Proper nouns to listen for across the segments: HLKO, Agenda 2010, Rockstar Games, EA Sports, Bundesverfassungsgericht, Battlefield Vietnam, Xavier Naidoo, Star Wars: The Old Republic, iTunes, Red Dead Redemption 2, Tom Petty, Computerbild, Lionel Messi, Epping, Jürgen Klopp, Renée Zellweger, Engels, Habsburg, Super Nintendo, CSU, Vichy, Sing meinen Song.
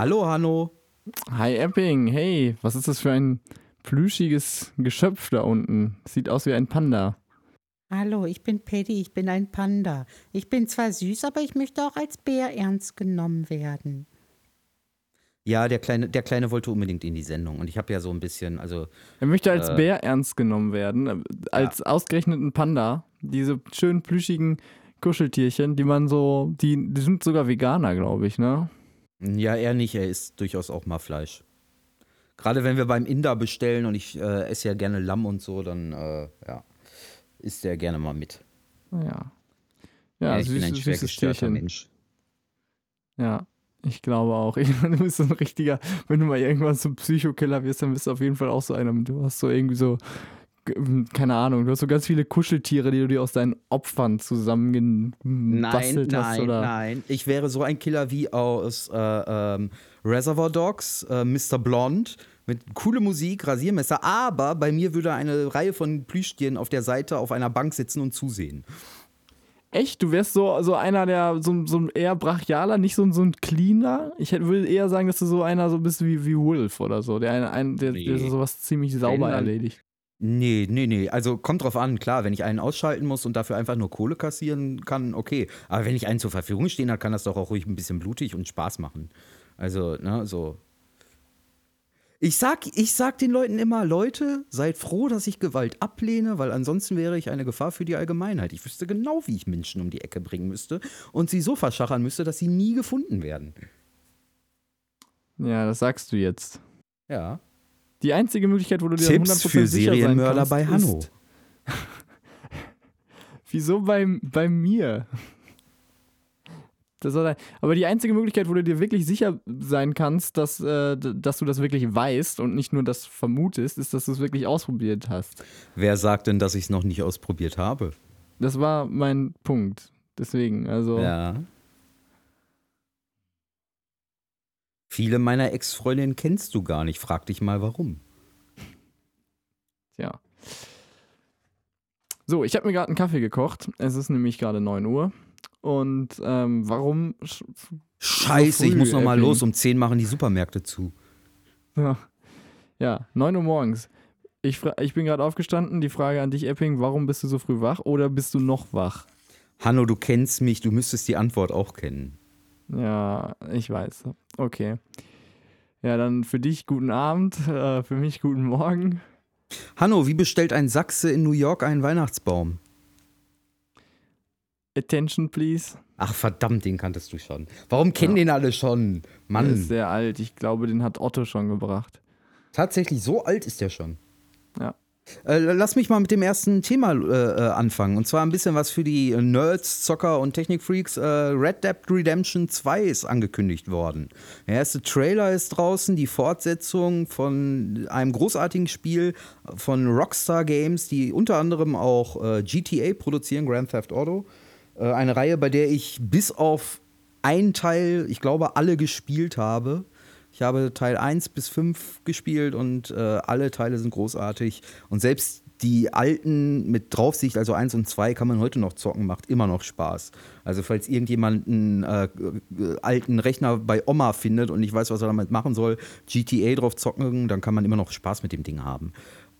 Hallo Hanno. Hi Epping, hey, was ist das für ein plüschiges Geschöpf da unten? Sieht aus wie ein Panda. Hallo, ich bin Paddy, ich bin ein Panda. Ich bin zwar süß, aber ich möchte auch als Bär ernst genommen werden. Ja, der Kleine wollte unbedingt in die Sendung und ich habe ja so ein bisschen, also... Er möchte als Bär ernst genommen werden, als ausgerechnet ein Panda, diese schönen plüschigen Kuscheltierchen, die man so, die sind sogar Veganer, glaube ich, ne? Ja, er nicht, er isst durchaus auch mal Fleisch. Gerade wenn wir beim Inder bestellen und ich esse ja gerne Lamm und so, dann isst er gerne mal mit. Ja. Ja, ich bin ein schwer gestörter Mensch. Ja, ich glaube auch. Du bist so ein richtiger, wenn du mal irgendwann so ein Psychokiller wirst, dann bist du auf jeden Fall auch so einer. Du hast so irgendwie so, keine Ahnung, du hast so ganz viele Kuscheltiere, die du dir aus deinen Opfern zusammengebastelt hast. Nein. Ich wäre so ein Killer wie aus Reservoir Dogs, Mr. Blond, mit coole Musik, Rasiermesser, aber bei mir würde eine Reihe von Plüschtieren auf der Seite auf einer Bank sitzen und zusehen. Echt? Du wärst so einer, der so ein eher brachialer, nicht so ein cleaner? Ich würde eher sagen, dass du so einer so bist wie Wolf oder so, der sowas ziemlich sauber erledigt. Nee. Also kommt drauf an, klar, wenn ich einen ausschalten muss und dafür einfach nur Kohle kassieren kann, okay. Aber wenn ich einen zur Verfügung stehen habe, kann das doch auch ruhig ein bisschen blutig und Spaß machen. Also, ne, so. Ich sag den Leuten immer, Leute, seid froh, dass ich Gewalt ablehne, weil ansonsten wäre ich eine Gefahr für die Allgemeinheit. Ich wüsste genau, wie ich Menschen um die Ecke bringen müsste und sie so verschachern müsste, dass sie nie gefunden werden. Ja, das sagst du jetzt. Ja. Die einzige Möglichkeit, wo du dir 100% für sicher Serienmörder sein kannst, bei Hanno. Ist wieso bei mir? Das soll aber die einzige Möglichkeit, wo du dir wirklich sicher sein kannst, dass du das wirklich weißt und nicht nur das vermutest, ist, dass du es wirklich ausprobiert hast. Wer sagt denn, dass ich es noch nicht ausprobiert habe? Das war mein Punkt. Deswegen, also... Ja. Viele meiner Ex-Freundinnen kennst du gar nicht. Frag dich mal, warum. Tja. So, ich habe mir gerade einen Kaffee gekocht. Es ist nämlich gerade 9 Uhr. Und warum? Scheiße, so früh, ich muss nochmal los. Um 10 machen die Supermärkte zu. Ja, 9 Uhr morgens. Ich bin gerade aufgestanden. Die Frage an dich, Epping, warum bist du so früh wach oder bist du noch wach? Hanno, du kennst mich. Du müsstest die Antwort auch kennen. Ja, ich weiß. Okay. Ja, dann für dich guten Abend, für mich guten Morgen. Hanno, wie bestellt ein Sachse in New York einen Weihnachtsbaum? Attention, please. Ach verdammt, den kanntest du schon. Warum kennen den alle schon? Mann. Der ist sehr alt. Ich glaube, den hat Otto schon gebracht. Tatsächlich, so alt ist der schon. Ja. Lass mich mal mit dem ersten Thema anfangen. Und zwar ein bisschen was für die Nerds, Zocker und Technikfreaks. Red Dead Redemption 2 ist angekündigt worden. Der erste Trailer ist draußen, die Fortsetzung von einem großartigen Spiel von Rockstar Games, die unter anderem auch GTA produzieren, Grand Theft Auto. Eine Reihe, bei der ich bis auf einen Teil, ich glaube, alle gespielt habe. Ich habe Teil 1 bis 5 gespielt und alle Teile sind großartig. Und selbst die alten mit Draufsicht, also 1 und 2, kann man heute noch zocken, macht immer noch Spaß. Also falls irgendjemand einen alten Rechner bei Oma findet und nicht weiß, was er damit machen soll, GTA drauf zocken, dann kann man immer noch Spaß mit dem Ding haben.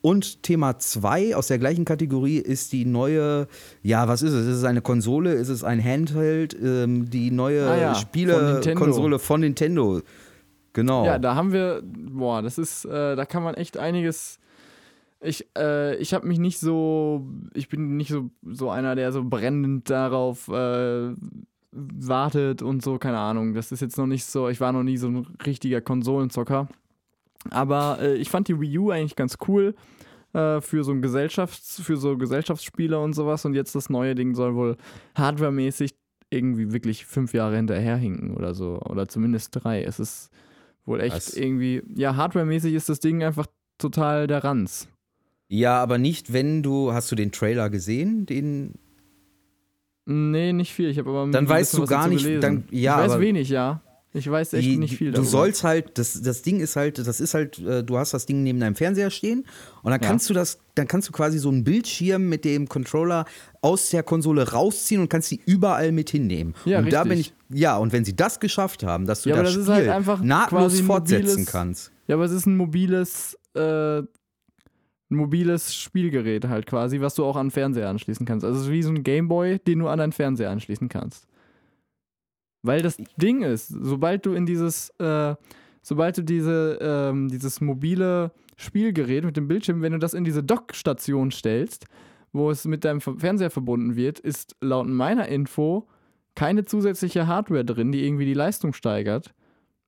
Und Thema 2 aus der gleichen Kategorie ist die neue, ja, was ist es? Ist es eine Konsole? Ist es ein Handheld? Die neue Spielekonsole von Nintendo. Genau. Ja, da haben wir, das ist, da kann man echt einiges. Ich habe mich nicht so, ich bin nicht so einer, der so brennend darauf wartet und so, keine Ahnung. Das ist jetzt noch nicht so, ich war noch nie so ein richtiger Konsolenzocker. Aber ich fand die Wii U eigentlich ganz cool für so Gesellschaftsspiele und sowas. Und jetzt das neue Ding soll wohl hardwaremäßig irgendwie wirklich 5 Jahre hinterherhinken oder so. Oder zumindest 3. Es ist wohl echt irgendwie, ja, hardwaremäßig ist das Ding einfach total der Ranz. Ja, aber nicht, hast du den Trailer gesehen? Nee, nicht viel. Ich habe aber ein bisschen was dazu gelesen. Dann, ja, ich weiß wenig, ja. Ich weiß echt nicht viel darüber. Du sollst halt, das Ding ist halt, du hast das Ding neben deinem Fernseher stehen und dann kannst du quasi so einen Bildschirm mit dem Controller aus der Konsole rausziehen und kannst sie überall mit hinnehmen. Ja, und richtig. Da bin ich, und wenn sie das geschafft haben, dass du das Spiel halt einfach nahtlos fortsetzen kannst. Ja, aber es ist ein mobiles Spielgerät halt quasi, was du auch an den Fernseher anschließen kannst. Also es ist wie so ein Gameboy, den du an deinen Fernseher anschließen kannst. Weil das Ding ist, sobald du dieses mobile Spielgerät mit dem Bildschirm, wenn du das in diese Dockstation stellst, wo es mit deinem Fernseher verbunden wird, ist laut meiner Info keine zusätzliche Hardware drin, die irgendwie die Leistung steigert,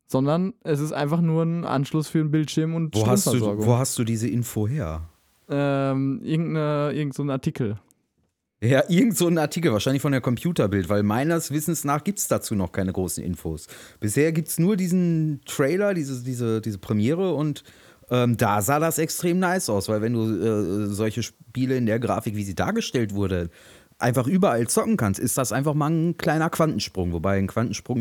sondern es ist einfach nur ein Anschluss für einen Bildschirm und Stromversorgung. Wo hast du diese Info her? Irgendein Artikel. Ja, irgend so ein Artikel, wahrscheinlich von der Computerbild, weil meines Wissens nach gibt es dazu noch keine großen Infos. Bisher gibt es nur diesen Trailer, diese Premiere und da sah das extrem nice aus, weil wenn du solche Spiele in der Grafik, wie sie dargestellt wurde, einfach überall zocken kannst, ist das einfach mal ein kleiner Quantensprung. Wobei ein Quantensprung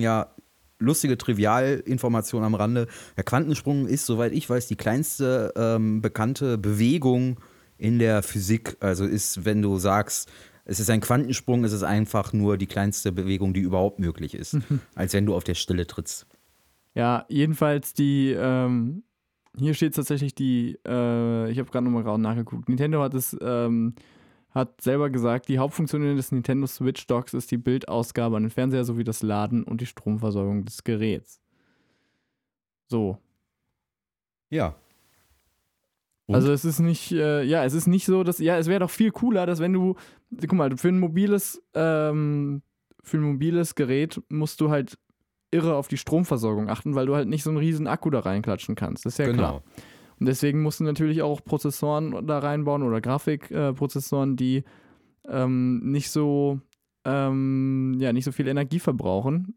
lustige Trivialinformation am Rande, der Quantensprung ist, soweit ich weiß, die kleinste bekannte Bewegung in der Physik. Also ist, wenn du sagst, es ist ein Quantensprung, es ist einfach nur die kleinste Bewegung, die überhaupt möglich ist, als wenn du auf der Stelle trittst. Ja, jedenfalls hier steht tatsächlich ich habe gerade nochmal nachgeguckt, Nintendo hat selber gesagt, die Hauptfunktion des Nintendo Switch Docks ist die Bildausgabe an den Fernseher sowie das Laden und die Stromversorgung des Geräts. So. Ja. Und? Also es ist nicht, so, dass, es wäre doch viel cooler, dass wenn du, guck mal, für ein mobiles Gerät musst du halt irre auf die Stromversorgung achten, weil du halt nicht so einen riesen Akku da reinklatschen kannst, das ist ja klar. Und deswegen musst du natürlich auch Prozessoren da reinbauen oder Grafikprozessoren, die nicht so viel Energie verbrauchen.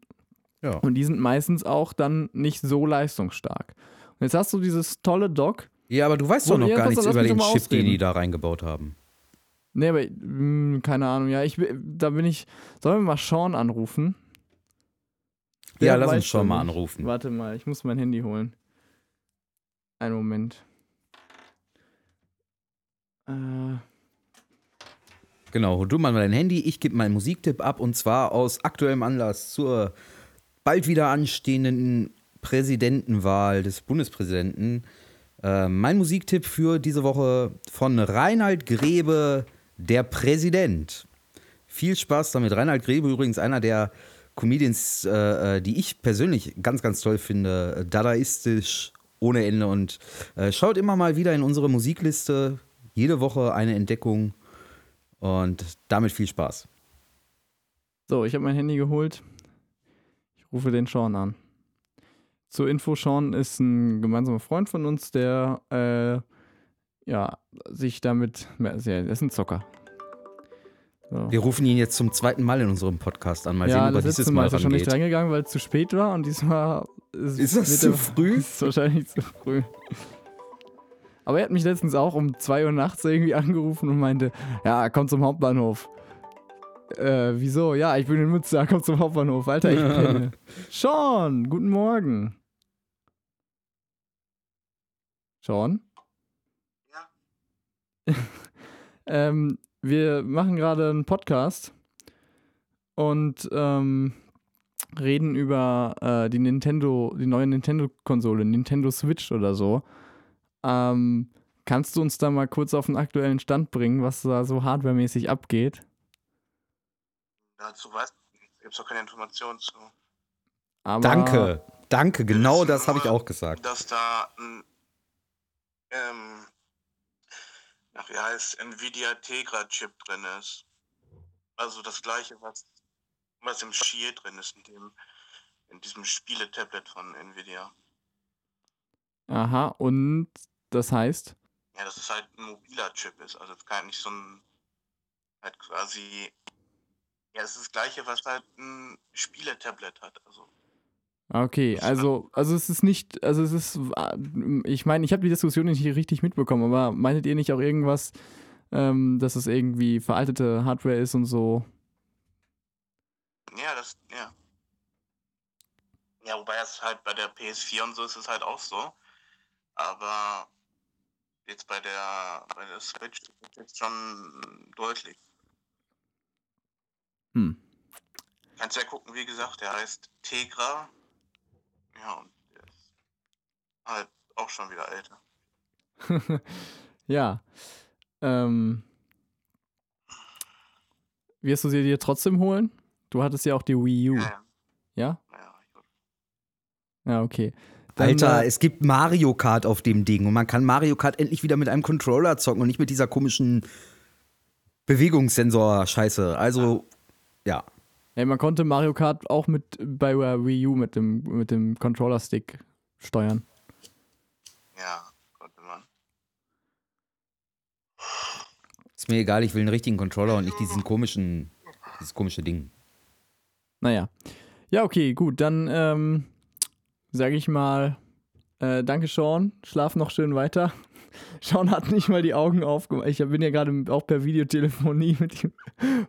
Ja. Und die sind meistens auch dann nicht so leistungsstark. Und jetzt hast du dieses tolle Dock. Ja, aber du weißt doch noch gar nichts über den Chip, den die da reingebaut haben. Nee, aber keine Ahnung. Ja, sollen wir mal Sean anrufen? Ja, lass uns Sean mal anrufen. Warte mal, ich muss mein Handy holen. Einen Moment. Genau, hol du mal dein Handy. Ich gebe meinen Musiktipp ab und zwar aus aktuellem Anlass zur bald wieder anstehenden Präsidentenwahl des Bundespräsidenten. Mein Musiktipp für diese Woche von Reinhard Grebe, der Präsident. Viel Spaß damit. Reinhard Grebe übrigens einer der Comedians, die ich persönlich ganz, ganz toll finde. Dadaistisch, ohne Ende. Und schaut immer mal wieder in unsere Musikliste. Jede Woche eine Entdeckung. Und damit viel Spaß. So, ich habe mein Handy geholt. Ich rufe den Sean an. Zur Info, Sean ist ein gemeinsamer Freund von uns, der sich damit... Er ist ein Zocker. So. Wir rufen ihn jetzt zum zweiten Mal in unserem Podcast an. Mal sehen, ob er dieses Mal rangeht. Ja, das letzte Mal ist er schon nicht reingegangen, weil es zu spät war. Und diesmal ist das zu früh? Ist wahrscheinlich zu früh. Aber er hat mich letztens auch um 2 Uhr nachts irgendwie angerufen und meinte, komm zum Hauptbahnhof. Wieso? Ja, ich bin in Münster, komm zum Hauptbahnhof. Alter, ich kenne. Sean, guten Morgen. Sean? Ja. Wir machen gerade einen Podcast und reden über die neue Nintendo-Konsole, Nintendo Switch oder so. Kannst du uns da mal kurz auf den aktuellen Stand bringen, was da so hardwaremäßig abgeht? Dazu weiß ich nicht. Gibt es auch keine Informationen zu. Aber danke, genau das habe ich auch gesagt. Dass da ein Nvidia Tegra Chip drin ist. Also das gleiche, was im Shield drin ist, in diesem Spiele-Tablet von Nvidia. Aha, und das heißt? Ja, dass es halt ein mobiler Chip ist, also nicht so ein, halt quasi, ja, das ist das gleiche, was halt ein Spiele-Tablet hat, also. Okay, also es ist nicht, also es ist, ich meine, ich habe die Diskussion nicht richtig mitbekommen, aber meintet ihr nicht auch irgendwas, dass es irgendwie veraltete Hardware ist und so? Ja, das, ja. Ja, wobei es halt bei der PS4 und so ist es halt auch so. Aber jetzt bei der Switch ist es jetzt schon deutlich. Kannst ja gucken, wie gesagt, der heißt Tegra. Ja, und der ist halt auch schon wieder älter. Ja. Wirst du sie dir trotzdem holen? Du hattest ja auch die Wii U. Ja? Ja, okay. Dann, Alter, es gibt Mario Kart auf dem Ding und man kann Mario Kart endlich wieder mit einem Controller zocken und nicht mit dieser komischen Bewegungssensor-Scheiße. Also, ja. Ey, man konnte Mario Kart auch bei Wii U mit dem Controller-Stick steuern. Ja, konnte man. Ist mir egal, ich will einen richtigen Controller und nicht dieses komische Ding. Naja. Ja, okay, gut, dann, sage ich mal, danke Sean, schlaf noch schön weiter. Sean hat nicht mal die Augen aufgemacht. Ich bin ja gerade auch per Videotelefonie mit ihm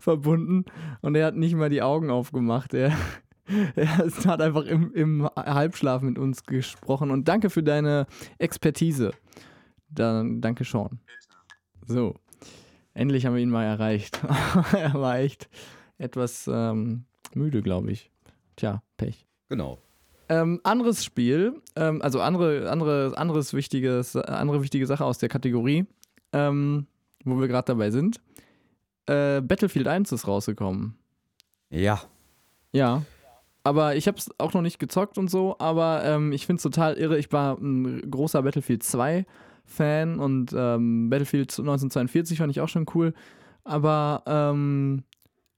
verbunden und er hat nicht mal die Augen aufgemacht. Er hat einfach im Halbschlaf mit uns gesprochen und danke für deine Expertise. Dann, danke Sean. So, endlich haben wir ihn mal erreicht. Er war echt etwas müde, glaube ich. Tja, Pech. Genau. Anderes Spiel, also andere wichtige Sache aus der Kategorie, wo wir gerade dabei sind. Battlefield 1 ist rausgekommen. Ja. Ja. Aber ich habe es auch noch nicht gezockt und so, aber ich finde es total irre. Ich war ein großer Battlefield 2 Fan und Battlefield 1942 fand ich auch schon cool. Aber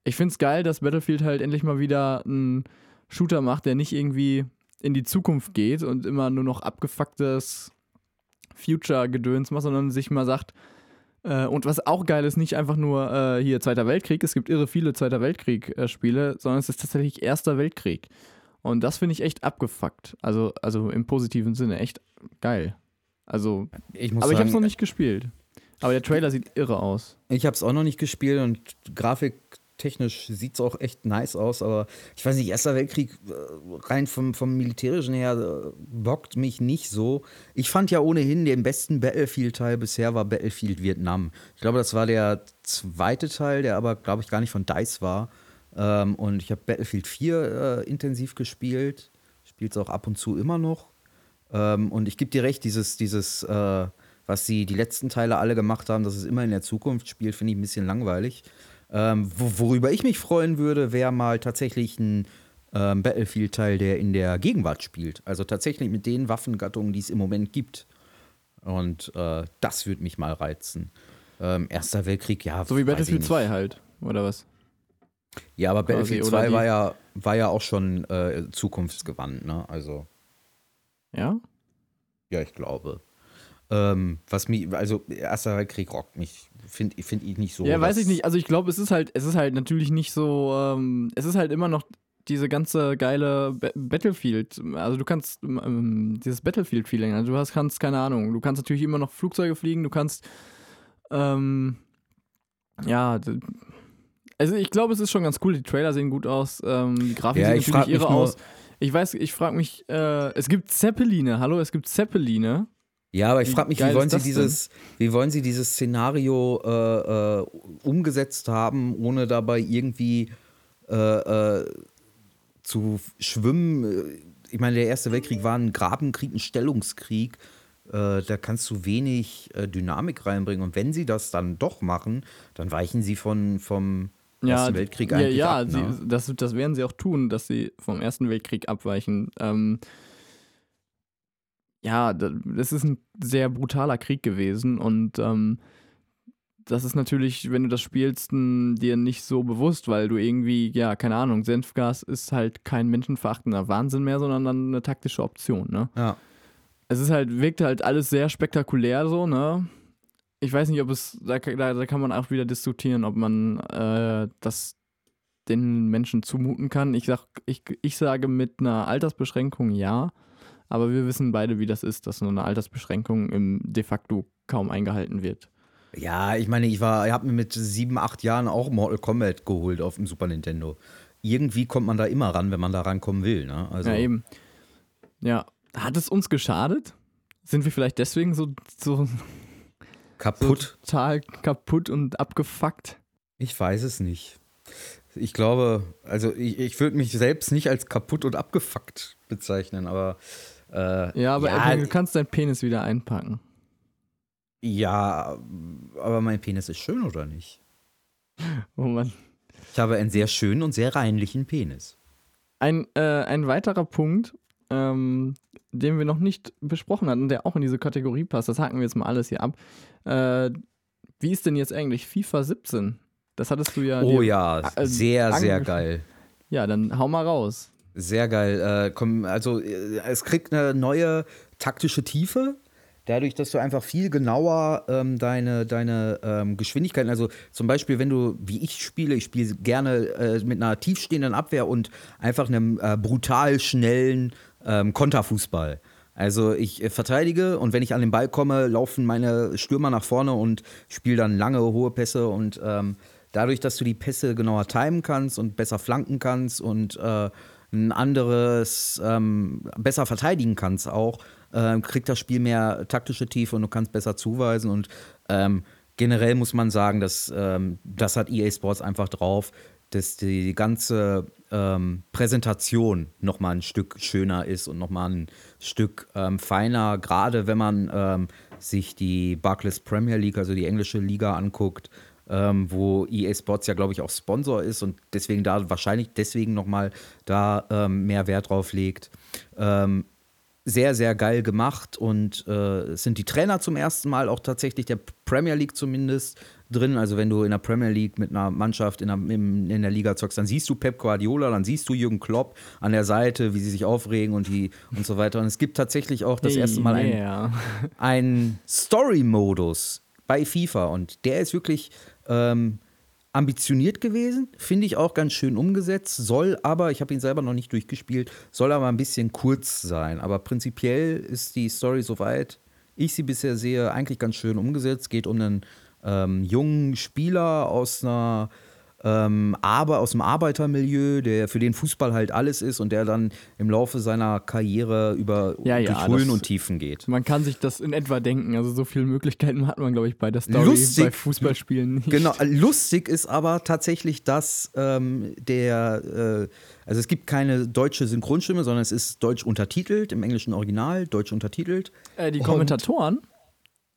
ich finde es geil, dass Battlefield halt endlich mal wieder ein Shooter macht, der nicht irgendwie in die Zukunft geht und immer nur noch abgefucktes Future-Gedöns macht, sondern sich mal sagt, und was auch geil ist, nicht einfach nur hier Zweiter Weltkrieg, es gibt irre viele Zweiter Weltkrieg-Spiele, sondern es ist tatsächlich Erster Weltkrieg. Und das finde ich echt abgefuckt. Also im positiven Sinne, echt geil. Also, ich habe es noch nicht gespielt. Aber der Trailer sieht irre aus. Ich habe es auch noch nicht gespielt und grafiktechnisch sieht es auch echt nice aus, aber ich weiß nicht, Erster Weltkrieg rein vom Militärischen her bockt mich nicht so. Ich fand ja ohnehin, den besten Battlefield-Teil bisher war Battlefield Vietnam. Ich glaube, das war der zweite Teil, der aber, glaube ich, gar nicht von DICE war. Und ich habe Battlefield 4 intensiv gespielt. Spielt es auch ab und zu immer noch. Und ich gebe dir recht, dieses was die letzten Teile alle gemacht haben, dass es immer in der Zukunft spielt, finde ich ein bisschen langweilig. Worüber ich mich freuen würde, wäre mal tatsächlich ein Battlefield-Teil, der in der Gegenwart spielt. Also tatsächlich mit den Waffengattungen, die es im Moment gibt. Und das würde mich mal reizen. Erster Weltkrieg, ja. So wie Battlefield 2 halt, oder was? Ja, aber Battlefield 2 war ja auch schon zukunftsgewandt, ne? Also. Ja? Ja, ich glaube. Erster Weltkrieg rockt mich, finde ich nicht so. Ja, weiß ich nicht. Also ich glaube, es ist halt natürlich nicht so, es ist halt immer noch diese ganze geile Battlefield. Also du kannst dieses Battlefield-Feeling, also kannst, keine Ahnung, du kannst natürlich immer noch Flugzeuge fliegen, du kannst also ich glaube, es ist schon ganz cool, die Trailer sehen gut aus, die Grafik sieht natürlich irre aus. Ich frage mich, es gibt Zeppeline, hallo, es gibt Zeppeline. Ja, aber ich frage mich, wie wollen sie dieses Szenario umgesetzt haben, ohne dabei irgendwie zu schwimmen. Ich meine, der Erste Weltkrieg war ein Grabenkrieg, ein Stellungskrieg. Da kannst du wenig Dynamik reinbringen. Und wenn sie das dann doch machen, dann weichen sie vom Ersten Weltkrieg eigentlich ab. Ja, ne? Das werden sie auch tun, dass sie vom Ersten Weltkrieg abweichen. Ja, das ist ein sehr brutaler Krieg gewesen und das ist natürlich, wenn du das spielst, dir nicht so bewusst, weil du irgendwie, ja, keine Ahnung, Senfgas ist halt kein menschenverachtender Wahnsinn mehr, sondern dann eine taktische Option, ne? Ja. Es ist halt, wirkt halt alles sehr spektakulär so, ne? Ich weiß nicht, ob es, da kann man auch wieder diskutieren, ob man das den Menschen zumuten kann. Ich sage mit einer Altersbeschränkung ja. Aber wir wissen beide, wie das ist, dass so eine Altersbeschränkung de facto kaum eingehalten wird. Ja, ich meine, ich habe mir mit 7, 8 Jahren auch Mortal Kombat geholt auf dem Super Nintendo. Irgendwie kommt man da immer ran, wenn man da rankommen will, ne? Also ja, eben. Ja. Hat es uns geschadet? Sind wir vielleicht deswegen so kaputt? So total kaputt und abgefuckt? Ich weiß es nicht. Ich glaube, also ich würde mich selbst nicht als kaputt und abgefuckt bezeichnen, aber Epping, du kannst deinen Penis wieder einpacken. Ja, aber mein Penis ist schön, oder nicht? Oh Mann. Ich habe einen sehr schönen und sehr reinlichen Penis. Ein weiterer Punkt, den wir noch nicht besprochen hatten, der auch in diese Kategorie passt, das haken wir jetzt mal alles hier ab. Wie ist denn jetzt eigentlich FIFA 17? Das hattest du ja... Oh ja, sehr geil. Ja, dann hau mal raus. Sehr geil. Es kriegt eine neue taktische Tiefe, dadurch, dass du einfach viel genauer deine Geschwindigkeiten, also zum Beispiel, wenn du, wie ich spiele gerne mit einer tiefstehenden Abwehr und einfach einem brutal schnellen Konterfußball. Also ich verteidige und wenn ich an den Ball komme, laufen meine Stürmer nach vorne und spiele dann lange, hohe Pässe und dadurch, dass du die Pässe genauer timen kannst und besser flanken kannst und besser verteidigen kannst auch, kriegt das Spiel mehr taktische Tiefe und du kannst besser zuweisen. Und generell muss man sagen, dass das hat EA Sports einfach drauf, dass die ganze Präsentation nochmal ein Stück schöner ist und nochmal ein Stück feiner, gerade wenn man sich die Barclays Premier League, also die englische Liga anguckt, wo EA Sports ja, glaube ich, auch Sponsor ist und deswegen da wahrscheinlich nochmal da mehr Wert drauf legt. Sehr, sehr geil gemacht und es sind die Trainer zum ersten Mal auch tatsächlich der Premier League zumindest drin. Also wenn du in der Premier League mit einer Mannschaft in der Liga zockst, dann siehst du Pep Guardiola, dann siehst du Jürgen Klopp an der Seite, wie sie sich aufregen und so weiter. Und es gibt tatsächlich auch das erste Mal einen Story-Modus bei FIFA und der ist wirklich ambitioniert gewesen, finde ich auch ganz schön umgesetzt, soll aber, ich habe ihn selber noch nicht durchgespielt, soll aber ein bisschen kurz sein, aber prinzipiell ist die Story, soweit ich sie bisher sehe, eigentlich ganz schön umgesetzt, geht um einen jungen Spieler aus dem Arbeitermilieu, der für den Fußball halt alles ist und der dann im Laufe seiner Karriere durch Höhen und Tiefen geht. Man kann sich das in etwa denken, also so viele Möglichkeiten hat man, glaube ich, bei der Story, bei Fußballspielen nicht. Genau, lustig ist aber tatsächlich, dass also es gibt keine deutsche Synchronstimme, sondern es ist deutsch untertitelt, im englischen Original, deutsch untertitelt. Die Kommentatoren?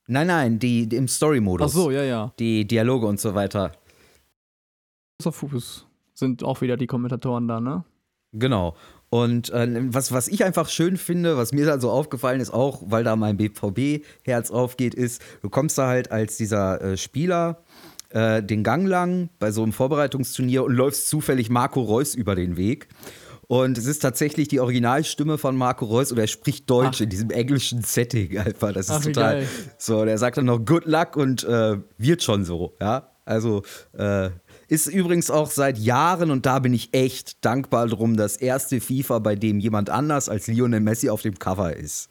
Nein, die im Story-Modus. Ach so, ja. Die Dialoge und so weiter. Auf Fuß sind auch wieder die Kommentatoren da, ne? Genau. Und was ich einfach schön finde, was mir da so aufgefallen ist, auch weil da mein BVB-Herz aufgeht, ist, du kommst da halt als dieser Spieler den Gang lang bei so einem Vorbereitungsturnier und läufst zufällig Marco Reus über den Weg. Und es ist tatsächlich die Originalstimme von Marco Reus und er spricht Deutsch in diesem englischen Setting einfach. Das ist total geil. So. Der sagt dann noch Good Luck und wird schon so, ja. Also, ist übrigens auch seit Jahren, und da bin ich echt dankbar drum, das erste FIFA, bei dem jemand anders als Lionel Messi auf dem Cover ist.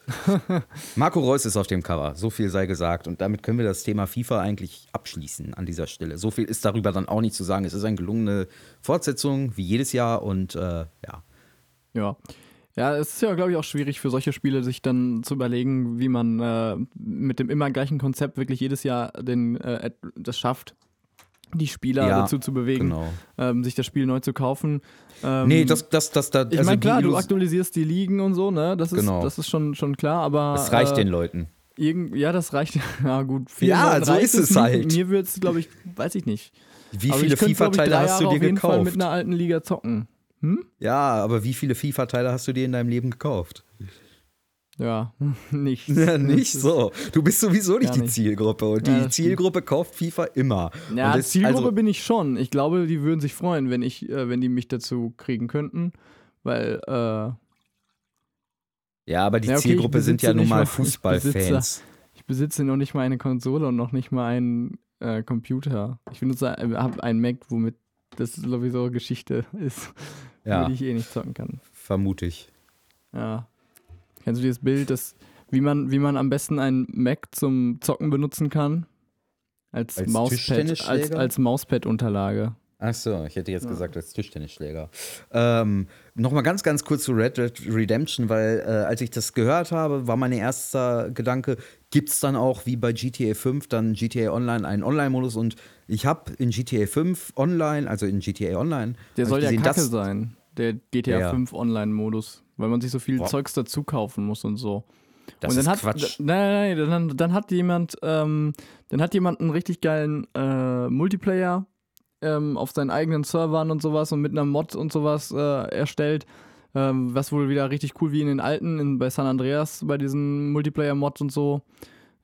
Marco Reus ist auf dem Cover, so viel sei gesagt. Und damit können wir das Thema FIFA eigentlich abschließen an dieser Stelle. So viel ist darüber dann auch nicht zu sagen. Es ist eine gelungene Fortsetzung, wie jedes Jahr und ja. Ja, es ist ja, glaube ich, auch schwierig für solche Spiele, sich dann zu überlegen, wie man mit dem immer gleichen Konzept wirklich jedes Jahr das schafft, die Spieler dazu zu bewegen, genau, sich das Spiel neu zu kaufen. Ich meine, klar, du aktualisierst die Ligen und so, ne? Das ist schon klar, aber... Das reicht den Leuten. Das reicht, ja gut. Ja, so ist es halt. Mir würde es, glaube ich, weiß ich nicht. Wie viele FIFA-Teile hast du dir gekauft? Ich könnte, glaube ich, 3 Jahre auf jeden Fall mit einer alten Liga zocken. Hm? Ja, aber wie viele FIFA-Teile hast du dir in deinem Leben gekauft? Ja, nichts. Ja, nicht so. Du bist sowieso nicht die Zielgruppe. Und die Zielgruppe kauft FIFA immer. Ja, Zielgruppe bin ich schon. Ich glaube, die würden sich freuen, wenn die mich dazu kriegen könnten. Weil, ja, aber die Zielgruppe sind ja nun mal Fußballfans. Ich besitze noch nicht mal eine Konsole und noch nicht mal einen Computer. Ich habe einen Mac, womit das sowieso Geschichte ist, die ich nicht zocken kann. Vermute ich. Ja. Kennst du dieses Bild, wie man am besten einen Mac zum Zocken benutzen kann? Als Mauspad-Unterlage. Achso, ich hätte jetzt gesagt, als Tischtennisschläger. Nochmal ganz kurz zu Red Dead Redemption, weil als ich das gehört habe, war mein erster Gedanke, gibt es dann auch wie bei GTA 5 dann GTA Online einen Online-Modus? Und ich habe in GTA 5 Online, also in GTA Online... Der soll ja kacke sein, der GTA 5 Online-Modus, weil man sich so viel Zeugs dazu kaufen muss und so. Das und dann ist Quatsch. Dann hat jemand einen richtig geilen Multiplayer auf seinen eigenen Servern und sowas und mit einer Mod und sowas erstellt, was wohl wieder richtig cool wie in den alten, bei San Andreas, bei diesen Multiplayer-Mods und so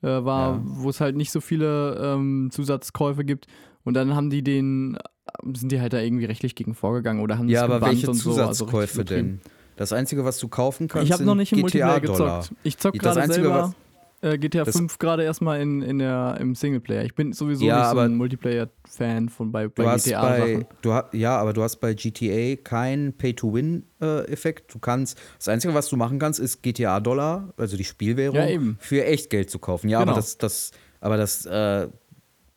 war, wo es halt nicht so viele Zusatzkäufe gibt. Und dann haben die sind die halt da irgendwie rechtlich gegen vorgegangen oder haben das gebannt und so. Ja, aber welche Zusatzkäufe denn? Das Einzige, was du kaufen kannst, sind GTA-Dollar. Ich habe noch nicht im Multiplayer gezockt. Ich zocke gerade selber GTA 5 gerade erstmal im Singleplayer. Ich bin sowieso nicht so ein Multiplayer-Fan von bei GTA-Sachen. Aber du hast bei GTA keinen Pay-to-Win-Effekt. Das Einzige, was du machen kannst, ist GTA-Dollar, also die Spielwährung, für Echtgeld zu kaufen. Ja, genau. aber das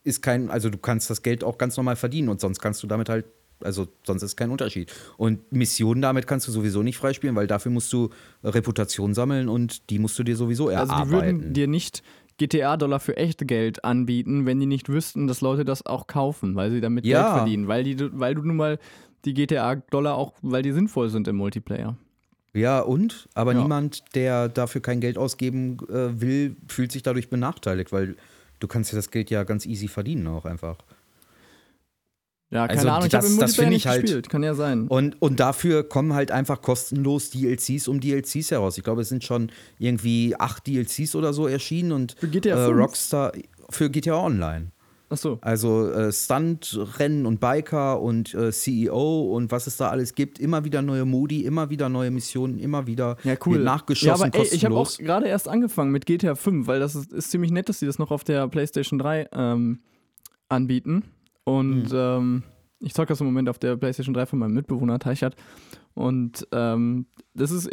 ist kein, also du kannst das Geld auch ganz normal verdienen und sonst kannst du damit halt, also sonst ist kein Unterschied. Und Missionen damit kannst du sowieso nicht freispielen, weil dafür musst du Reputation sammeln und die musst du dir sowieso erarbeiten. Also die würden dir nicht GTA-Dollar für echte Geld anbieten, wenn die nicht wüssten, dass Leute das auch kaufen, weil sie damit Geld verdienen. Weil du nun mal die GTA-Dollar auch, weil die sinnvoll sind im Multiplayer. Ja, niemand, der dafür kein Geld ausgeben will, fühlt sich dadurch benachteiligt, weil du kannst ja das Geld ja ganz easy verdienen auch einfach. Ja, keine Ahnung, ich habe im Multiplayer nicht gespielt, kann ja sein. Und dafür kommen halt einfach kostenlos DLCs um DLCs heraus. Ich glaube, es sind schon irgendwie 8 DLCs oder so erschienen und für GTA Rockstar für GTA Online. Ach so. Also Stunt-Rennen und Biker und CEO und was es da alles gibt. Immer wieder neue Modi, immer wieder neue Missionen, immer wieder nachgeschossen, kostenlos. Ich habe auch gerade erst angefangen mit GTA 5, weil das ist ziemlich nett, dass sie das noch auf der PlayStation 3 anbieten. Und ich zocke das im Moment auf der PlayStation 3 von meinem Mitbewohner Teichert. Und es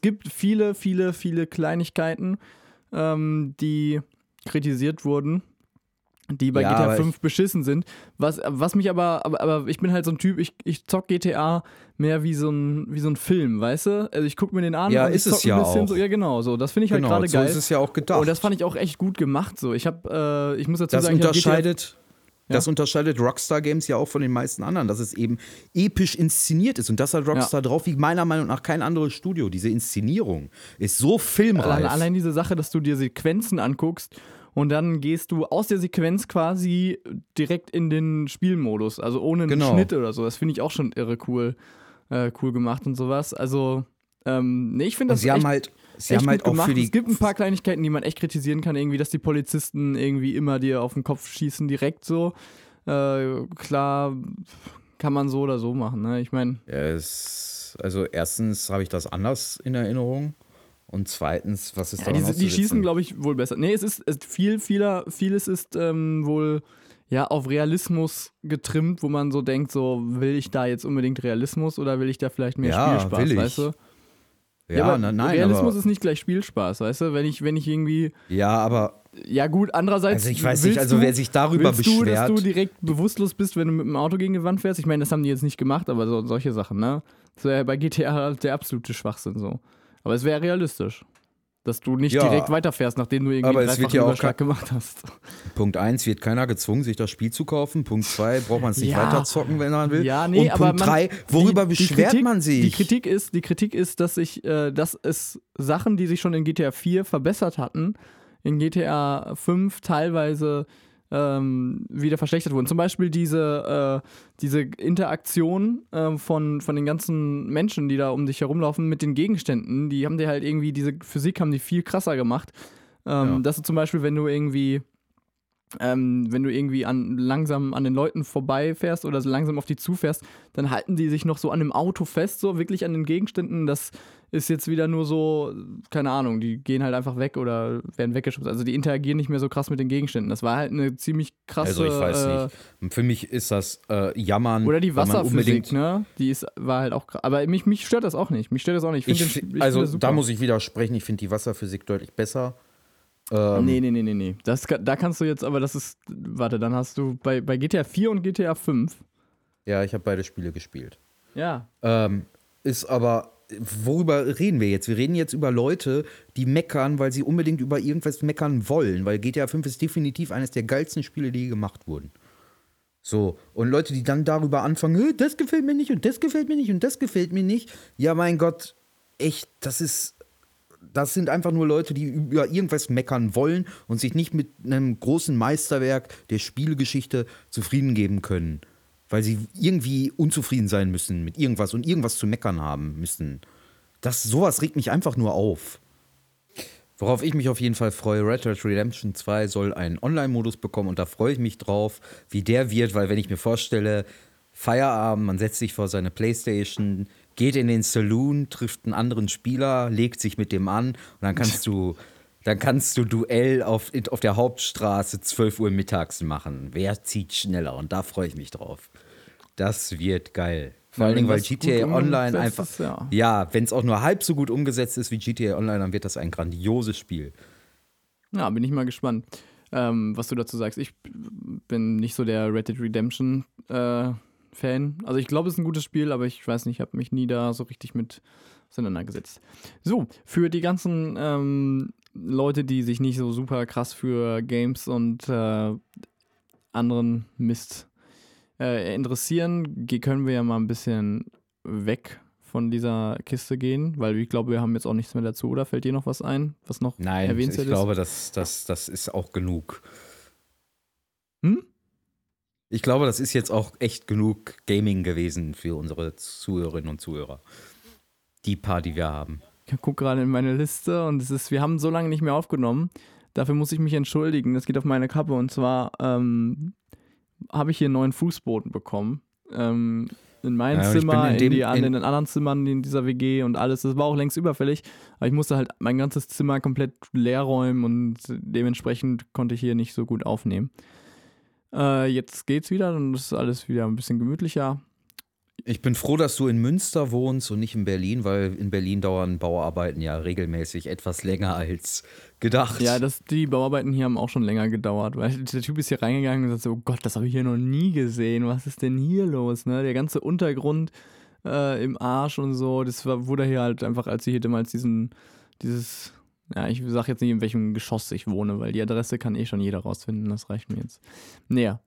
gibt viele, viele, viele Kleinigkeiten, die kritisiert wurden, die bei GTA 5 beschissen sind. Was mich aber ich bin halt so ein Typ, ich zock GTA mehr wie so ein Film, weißt du? Also ich guck mir den an und ich zock ein bisschen auch. So. Ja, genau, so. Das finde ich halt gerade so geil. So ist es ja auch gedacht. Und das fand ich auch echt gut gemacht, so. Ich muss dazu sagen, das unterscheidet Rockstar Games ja auch von den meisten anderen, dass es eben episch inszeniert ist. Und das hat Rockstar drauf, wie meiner Meinung nach kein anderes Studio. Diese Inszenierung ist so filmreif. Allein diese Sache, dass du dir Sequenzen anguckst und dann gehst du aus der Sequenz quasi direkt in den Spielmodus, also ohne einen Schnitt oder so. Das finde ich auch schon irre cool gemacht und sowas. Also, ich finde das echt gut gemacht. Es gibt ein paar Kleinigkeiten, die man echt kritisieren kann, irgendwie, dass die Polizisten irgendwie immer dir auf den Kopf schießen, direkt so. Klar, kann man so oder so machen, ne? Ich meine... Also erstens habe ich das anders in Erinnerung. Und zweitens, was ist da noch zu schießen, glaube ich, wohl besser. Nee, vieles ist wohl auf Realismus getrimmt, wo man so denkt, so will ich da jetzt unbedingt Realismus oder will ich da vielleicht mehr Spielspaß, weißt du? Realismus ist nicht gleich Spielspaß, weißt du? Wenn ich irgendwie... Ja, aber... Ja gut, andererseits... Also ich weiß nicht, wer sich darüber beschwert... dass du direkt bewusstlos bist, wenn du mit dem Auto gegen die Wand fährst? Ich meine, das haben die jetzt nicht gemacht, aber solche Sachen, ne? Das wäre ja bei GTA der absolute Schwachsinn, so. Aber es wäre realistisch, dass du nicht direkt weiterfährst, nachdem du irgendwie dreifach Überschlag gemacht hast. Punkt 1, wird keiner gezwungen, sich das Spiel zu kaufen. Punkt 2, braucht man es nicht weiterzocken, wenn man will. Ja, nee, und Punkt 3, worüber beschwert man sich? Die Kritik ist, dass es Sachen, die sich schon in GTA 4 verbessert hatten, in GTA 5 teilweise wieder verschlechtert wurden. Zum Beispiel diese Interaktion von den ganzen Menschen, die da um dich herumlaufen, mit den Gegenständen, die haben dir halt irgendwie, diese Physik haben die viel krasser gemacht. Dass du zum Beispiel, wenn du irgendwie langsam an den Leuten vorbeifährst oder so langsam auf die zufährst, dann halten die sich noch so an dem Auto fest, so wirklich an den Gegenständen. Das ist jetzt wieder nur so, keine Ahnung, die gehen halt einfach weg oder werden weggeschubst. Also die interagieren nicht mehr so krass mit den Gegenständen. Das war halt eine ziemlich krasse... Also ich weiß nicht. Für mich ist das Jammern... Oder die Wasserphysik, ne? War halt auch krass. Aber mich stört das auch nicht. Ich finde das super. Da muss ich widersprechen. Ich finde die Wasserphysik deutlich besser. Nee. Da kannst du jetzt, aber das ist, warte, dann hast du bei GTA 4 und GTA 5. Ja, ich habe beide Spiele gespielt. Ja. Ist aber, worüber reden wir jetzt? Wir reden jetzt über Leute, die meckern, weil sie unbedingt über irgendwas meckern wollen, weil GTA 5 ist definitiv eines der geilsten Spiele, die gemacht wurden. So, und Leute, die dann darüber anfangen, das gefällt mir nicht und das gefällt mir nicht und das gefällt mir nicht. Ja, mein Gott, echt, das sind einfach nur Leute, die über irgendwas meckern wollen und sich nicht mit einem großen Meisterwerk der Spielegeschichte zufrieden geben können, weil sie irgendwie unzufrieden sein müssen mit irgendwas und irgendwas zu meckern haben müssen. Sowas regt mich einfach nur auf. Worauf ich mich auf jeden Fall freue, Red Dead Redemption 2 soll einen Online-Modus bekommen und da freue ich mich drauf, wie der wird, weil wenn ich mir vorstelle, Feierabend, man setzt sich vor seine Playstation, geht in den Saloon, trifft einen anderen Spieler, legt sich mit dem an und dann kannst du Duell auf der Hauptstraße 12 Uhr mittags machen. Wer zieht schneller? Und da freue ich mich drauf. Das wird geil. Vor allen Dingen, weil GTA Online einfach... Ja, wenn es auch nur halb so gut umgesetzt ist wie GTA Online, dann wird das ein grandioses Spiel. Ja, bin ich mal gespannt, was du dazu sagst. Ich bin nicht so der Red Dead Redemption Fan. Also ich glaube, es ist ein gutes Spiel, aber ich weiß nicht, ich habe mich nie da so richtig mit auseinandergesetzt. So, für die ganzen Leute, die sich nicht so super krass für Games und anderen Mist interessieren, können wir ja mal ein bisschen weg von dieser Kiste gehen, weil ich glaube, wir haben jetzt auch nichts mehr dazu, oder? Fällt dir noch was ein, was noch erwähnt ist? Nein, ich glaube, das ist auch genug. Ich glaube, das ist jetzt auch echt genug Gaming gewesen für unsere Zuhörerinnen und Zuhörer. Die paar, die wir haben. Ich gucke gerade in meine Liste und wir haben so lange nicht mehr aufgenommen. Dafür muss ich mich entschuldigen. Das geht auf meine Kappe. Und zwar habe ich hier einen neuen Fußboden bekommen. In meinem Zimmer, in den anderen Zimmern, in dieser WG und alles. Das war auch längst überfällig. Aber ich musste halt mein ganzes Zimmer komplett leer räumen und dementsprechend konnte ich hier nicht so gut aufnehmen. Jetzt geht's wieder und es ist alles wieder ein bisschen gemütlicher. Ich bin froh, dass du in Münster wohnst und nicht in Berlin, weil in Berlin dauern Bauarbeiten ja regelmäßig etwas länger als gedacht. Ja, die Bauarbeiten hier haben auch schon länger gedauert, weil der Typ ist hier reingegangen und sagt so, oh Gott, das habe ich hier noch nie gesehen, was ist denn hier los? Ne? Der ganze Untergrund im Arsch und so, das wurde hier halt einfach, als ich hier damals dieses... Ja, ich sag jetzt nicht, in welchem Geschoss ich wohne, weil die Adresse kann schon jeder rausfinden, das reicht mir jetzt. Naja,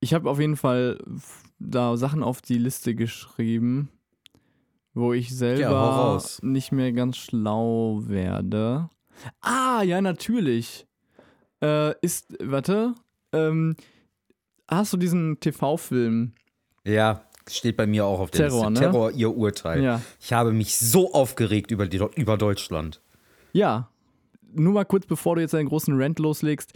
ich habe auf jeden Fall da Sachen auf die Liste geschrieben, wo ich selber nicht mehr ganz schlau werde. Ah, ja, natürlich. Hast du diesen TV-Film? Ja. Steht bei mir auch auf der Liste. Ne? Terror, ihr Urteil. Ja. Ich habe mich so aufgeregt über Deutschland. Ja, nur mal kurz, bevor du jetzt einen großen Rant loslegst.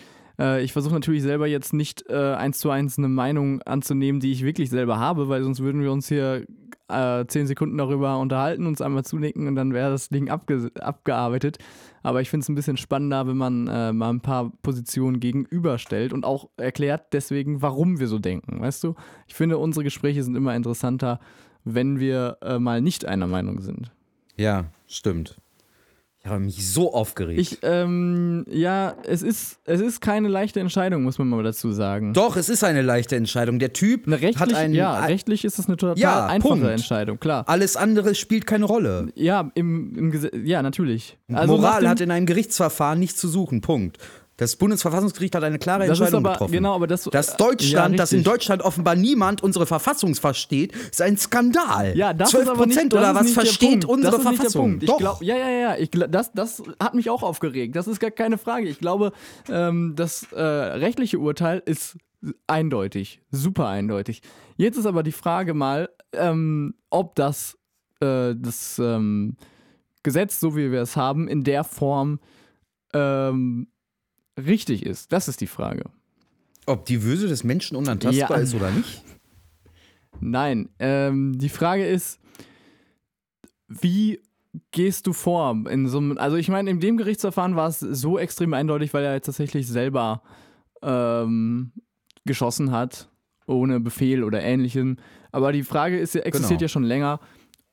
Ich versuche natürlich selber jetzt nicht 1:1 eine Meinung anzunehmen, die ich wirklich selber habe, weil sonst würden wir uns hier 10 Sekunden darüber unterhalten, uns einmal zunicken und dann wäre das Ding abgearbeitet. Aber ich finde es ein bisschen spannender, wenn man mal ein paar Positionen gegenüberstellt und auch erklärt deswegen, warum wir so denken, weißt du? Ich finde, unsere Gespräche sind immer interessanter, wenn wir mal nicht einer Meinung sind. Ja, stimmt. Ich habe mich so aufgeregt. Es ist keine leichte Entscheidung, muss man mal dazu sagen. Doch, es ist eine leichte Entscheidung. Der Typ hat einen... Ja, rechtlich ist es eine total einfache Entscheidung, klar. Alles andere spielt keine Rolle. Ja, ja, natürlich. Also Moral hat in einem Gerichtsverfahren nichts zu suchen, Punkt. Das Bundesverfassungsgericht hat eine klare Entscheidung getroffen. Genau, aber dass in Deutschland offenbar niemand unsere Verfassung versteht, ist ein Skandal. Ja, 12% oder was versteht unsere Verfassung? Ich glaube, das hat mich auch aufgeregt. Das ist gar keine Frage. Ich glaube, das rechtliche Urteil ist eindeutig, super eindeutig. Jetzt ist aber die Frage mal, ob das Gesetz, so wie wir es haben, in der Form richtig ist, das ist die Frage. Ob die Würde des Menschen unantastbar ist oder nicht? Nein, die Frage ist, wie gehst du vor? Also ich meine, in dem Gerichtsverfahren war es so extrem eindeutig, weil er jetzt tatsächlich selber geschossen hat, ohne Befehl oder Ähnlichem. Aber die Frage ist, existiert ja schon länger,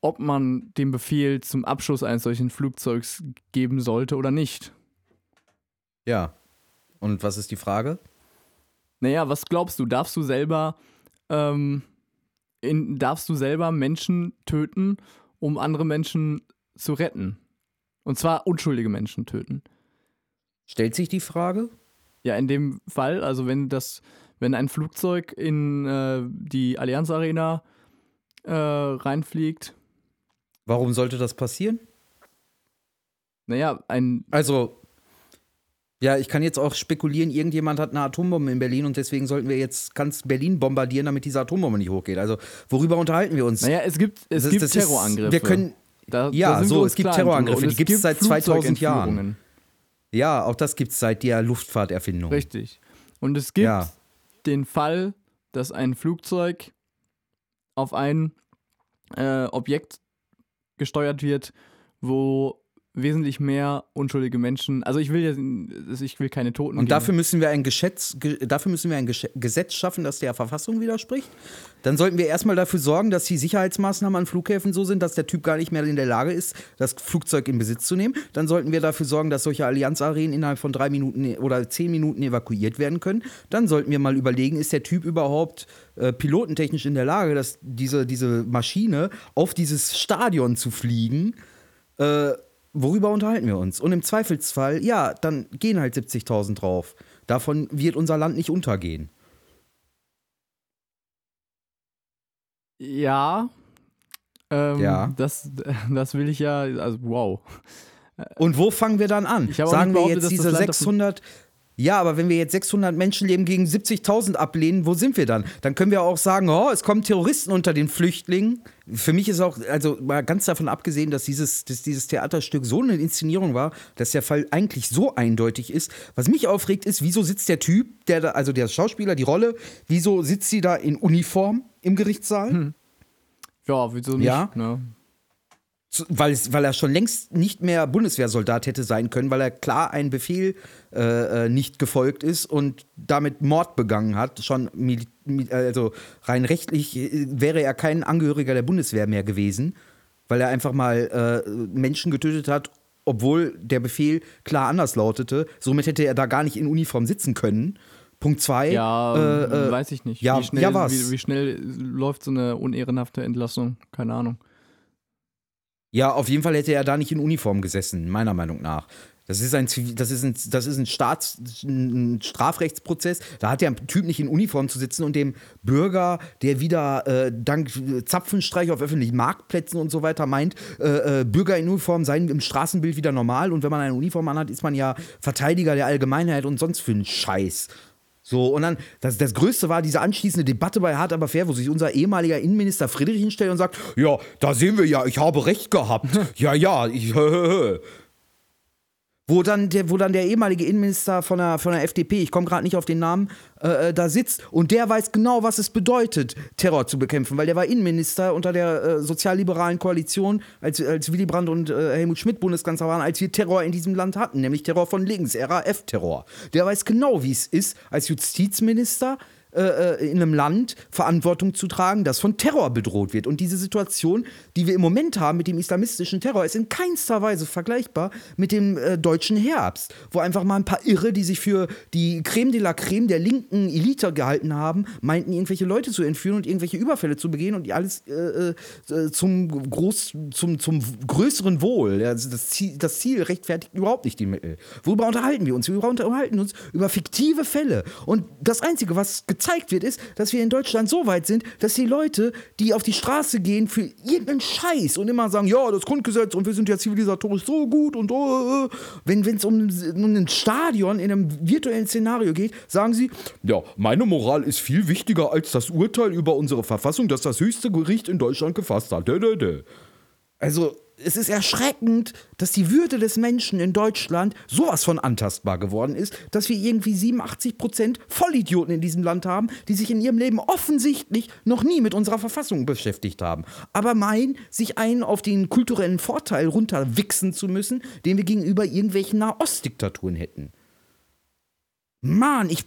ob man den Befehl zum Abschuss eines solchen Flugzeugs geben sollte oder nicht. Ja. Und was ist die Frage? Naja, was glaubst du? Darfst du selber Menschen töten, um andere Menschen zu retten? Und zwar unschuldige Menschen töten. Stellt sich die Frage? Ja, in dem Fall, also wenn ein Flugzeug in die Allianz Arena reinfliegt. Warum sollte das passieren? Naja, ja, ich kann jetzt auch spekulieren, irgendjemand hat eine Atombombe in Berlin und deswegen sollten wir jetzt ganz Berlin bombardieren, damit diese Atombombe nicht hochgeht. Also, worüber unterhalten wir uns? Naja, es gibt Terrorangriffe. Es gibt Terrorangriffe, die gibt es seit 2000 Jahren. Ja, auch das gibt es seit der Luftfahrterfindung. Richtig. Und es gibt den Fall, dass ein Flugzeug auf ein Objekt gesteuert wird, wo wesentlich mehr unschuldige Menschen, also ich will keine Toten. Und dafür müssen wir ein Gesetz schaffen, das der Verfassung widerspricht. Dann sollten wir erstmal dafür sorgen, dass die Sicherheitsmaßnahmen an Flughäfen so sind, dass der Typ gar nicht mehr in der Lage ist, das Flugzeug in Besitz zu nehmen. Dann sollten wir dafür sorgen, dass solche Allianz-Arenen innerhalb von 3 Minuten oder 10 Minuten evakuiert werden können. Dann sollten wir mal überlegen, ist der Typ überhaupt pilotentechnisch in der Lage, dass diese Maschine auf dieses Stadion zu fliegen. Worüber unterhalten wir uns? Und im Zweifelsfall, ja, dann gehen halt 70.000 drauf. Davon wird unser Land nicht untergehen. Ja. Das will ich ja, also wow. Und wo fangen wir dann an? Sagen wir jetzt diese 600... Ja, aber wenn wir jetzt 600 Menschenleben gegen 70.000 ablehnen, wo sind wir dann? Dann können wir auch sagen, es kommen Terroristen unter den Flüchtlingen. Für mich ist auch, also mal ganz davon abgesehen, dass dieses Theaterstück so eine Inszenierung war, dass der Fall eigentlich so eindeutig ist. Was mich aufregt ist, wieso sitzt der Typ, der Schauspieler, die Rolle, wieso sitzt sie da in Uniform im Gerichtssaal? Ja, wieso nicht? Ja. Ne? Weil er schon längst nicht mehr Bundeswehrsoldat hätte sein können, weil er klar einem Befehl nicht gefolgt ist und damit Mord begangen hat. Also rein rechtlich wäre er kein Angehöriger der Bundeswehr mehr gewesen, weil er einfach mal Menschen getötet hat, obwohl der Befehl klar anders lautete. Somit hätte er da gar nicht in Uniform sitzen können. Punkt 2. Ja, weiß ich nicht. Wie schnell läuft so eine unehrenhafte Entlassung? Keine Ahnung. Ja, auf jeden Fall hätte er da nicht in Uniform gesessen, meiner Meinung nach. Das ist ein Strafrechtsprozess. Da hat der Typ nicht in Uniform zu sitzen und dem Bürger, der wieder dank Zapfenstreich auf öffentlichen Marktplätzen und so weiter meint, Bürger in Uniform seien im Straßenbild wieder normal und wenn man eine Uniform anhat, ist man ja Verteidiger der Allgemeinheit und sonst für einen Scheiß. So, und dann, das Größte war diese anschließende Debatte bei Hart aber fair, wo sich unser ehemaliger Innenminister Friedrich hinstellt und sagt, ja, da sehen wir ja, ich habe recht gehabt. Wo dann der ehemalige Innenminister von der FDP, ich komme gerade nicht auf den Namen, da sitzt und der weiß genau, was es bedeutet, Terror zu bekämpfen, weil der war Innenminister unter der sozialliberalen Koalition, als Willy Brandt und Helmut Schmidt Bundeskanzler waren, als wir Terror in diesem Land hatten, nämlich Terror von links, RAF-Terror. Der weiß genau, wie es ist, als Justizminister in einem Land Verantwortung zu tragen, das von Terror bedroht wird. Und diese Situation, die wir im Moment haben mit dem islamistischen Terror, ist in keinster Weise vergleichbar mit dem deutschen Herbst, wo einfach mal ein paar Irre, die sich für die Creme de la Creme der linken Elite gehalten haben, meinten, irgendwelche Leute zu entführen und irgendwelche Überfälle zu begehen und alles zum größeren Wohl. Also das Ziel rechtfertigt überhaupt nicht die Mittel. Worüber unterhalten wir uns? Wir unterhalten uns über fiktive Fälle. Und das Einzige, was gezeigt wird, ist, dass wir in Deutschland so weit sind, dass die Leute, die auf die Straße gehen für irgendeinen Scheiß und immer sagen, ja, das Grundgesetz und wir sind ja zivilisatorisch so gut und wenn es um ein Stadion in einem virtuellen Szenario geht, sagen sie, ja, meine Moral ist viel wichtiger als das Urteil über unsere Verfassung, das das höchste Gericht in Deutschland gefasst hat. Also, es ist erschreckend, dass die Würde des Menschen in Deutschland sowas von antastbar geworden ist, dass wir irgendwie 87% Vollidioten in diesem Land haben, die sich in ihrem Leben offensichtlich noch nie mit unserer Verfassung beschäftigt haben. Aber meinen, sich einen auf den kulturellen Vorteil runterwichsen zu müssen, den wir gegenüber irgendwelchen Nahostdiktaturen hätten. Mann, ich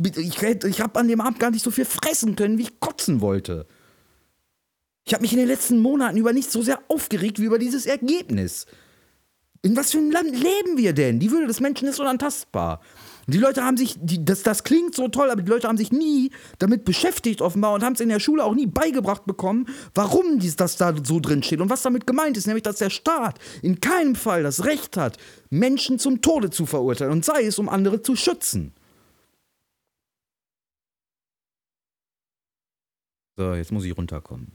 habe an dem Abend gar nicht so viel fressen können, wie ich kotzen wollte. Ich habe mich in den letzten Monaten über nichts so sehr aufgeregt wie über dieses Ergebnis. In was für einem Land leben wir denn? Die Würde des Menschen ist unantastbar. Die Leute haben sich, das klingt so toll, aber die Leute haben sich nie damit beschäftigt offenbar und haben es in der Schule auch nie beigebracht bekommen, warum das da so drin steht und was damit gemeint ist. Nämlich, dass der Staat in keinem Fall das Recht hat, Menschen zum Tode zu verurteilen und sei es, um andere zu schützen. So, jetzt muss ich runterkommen.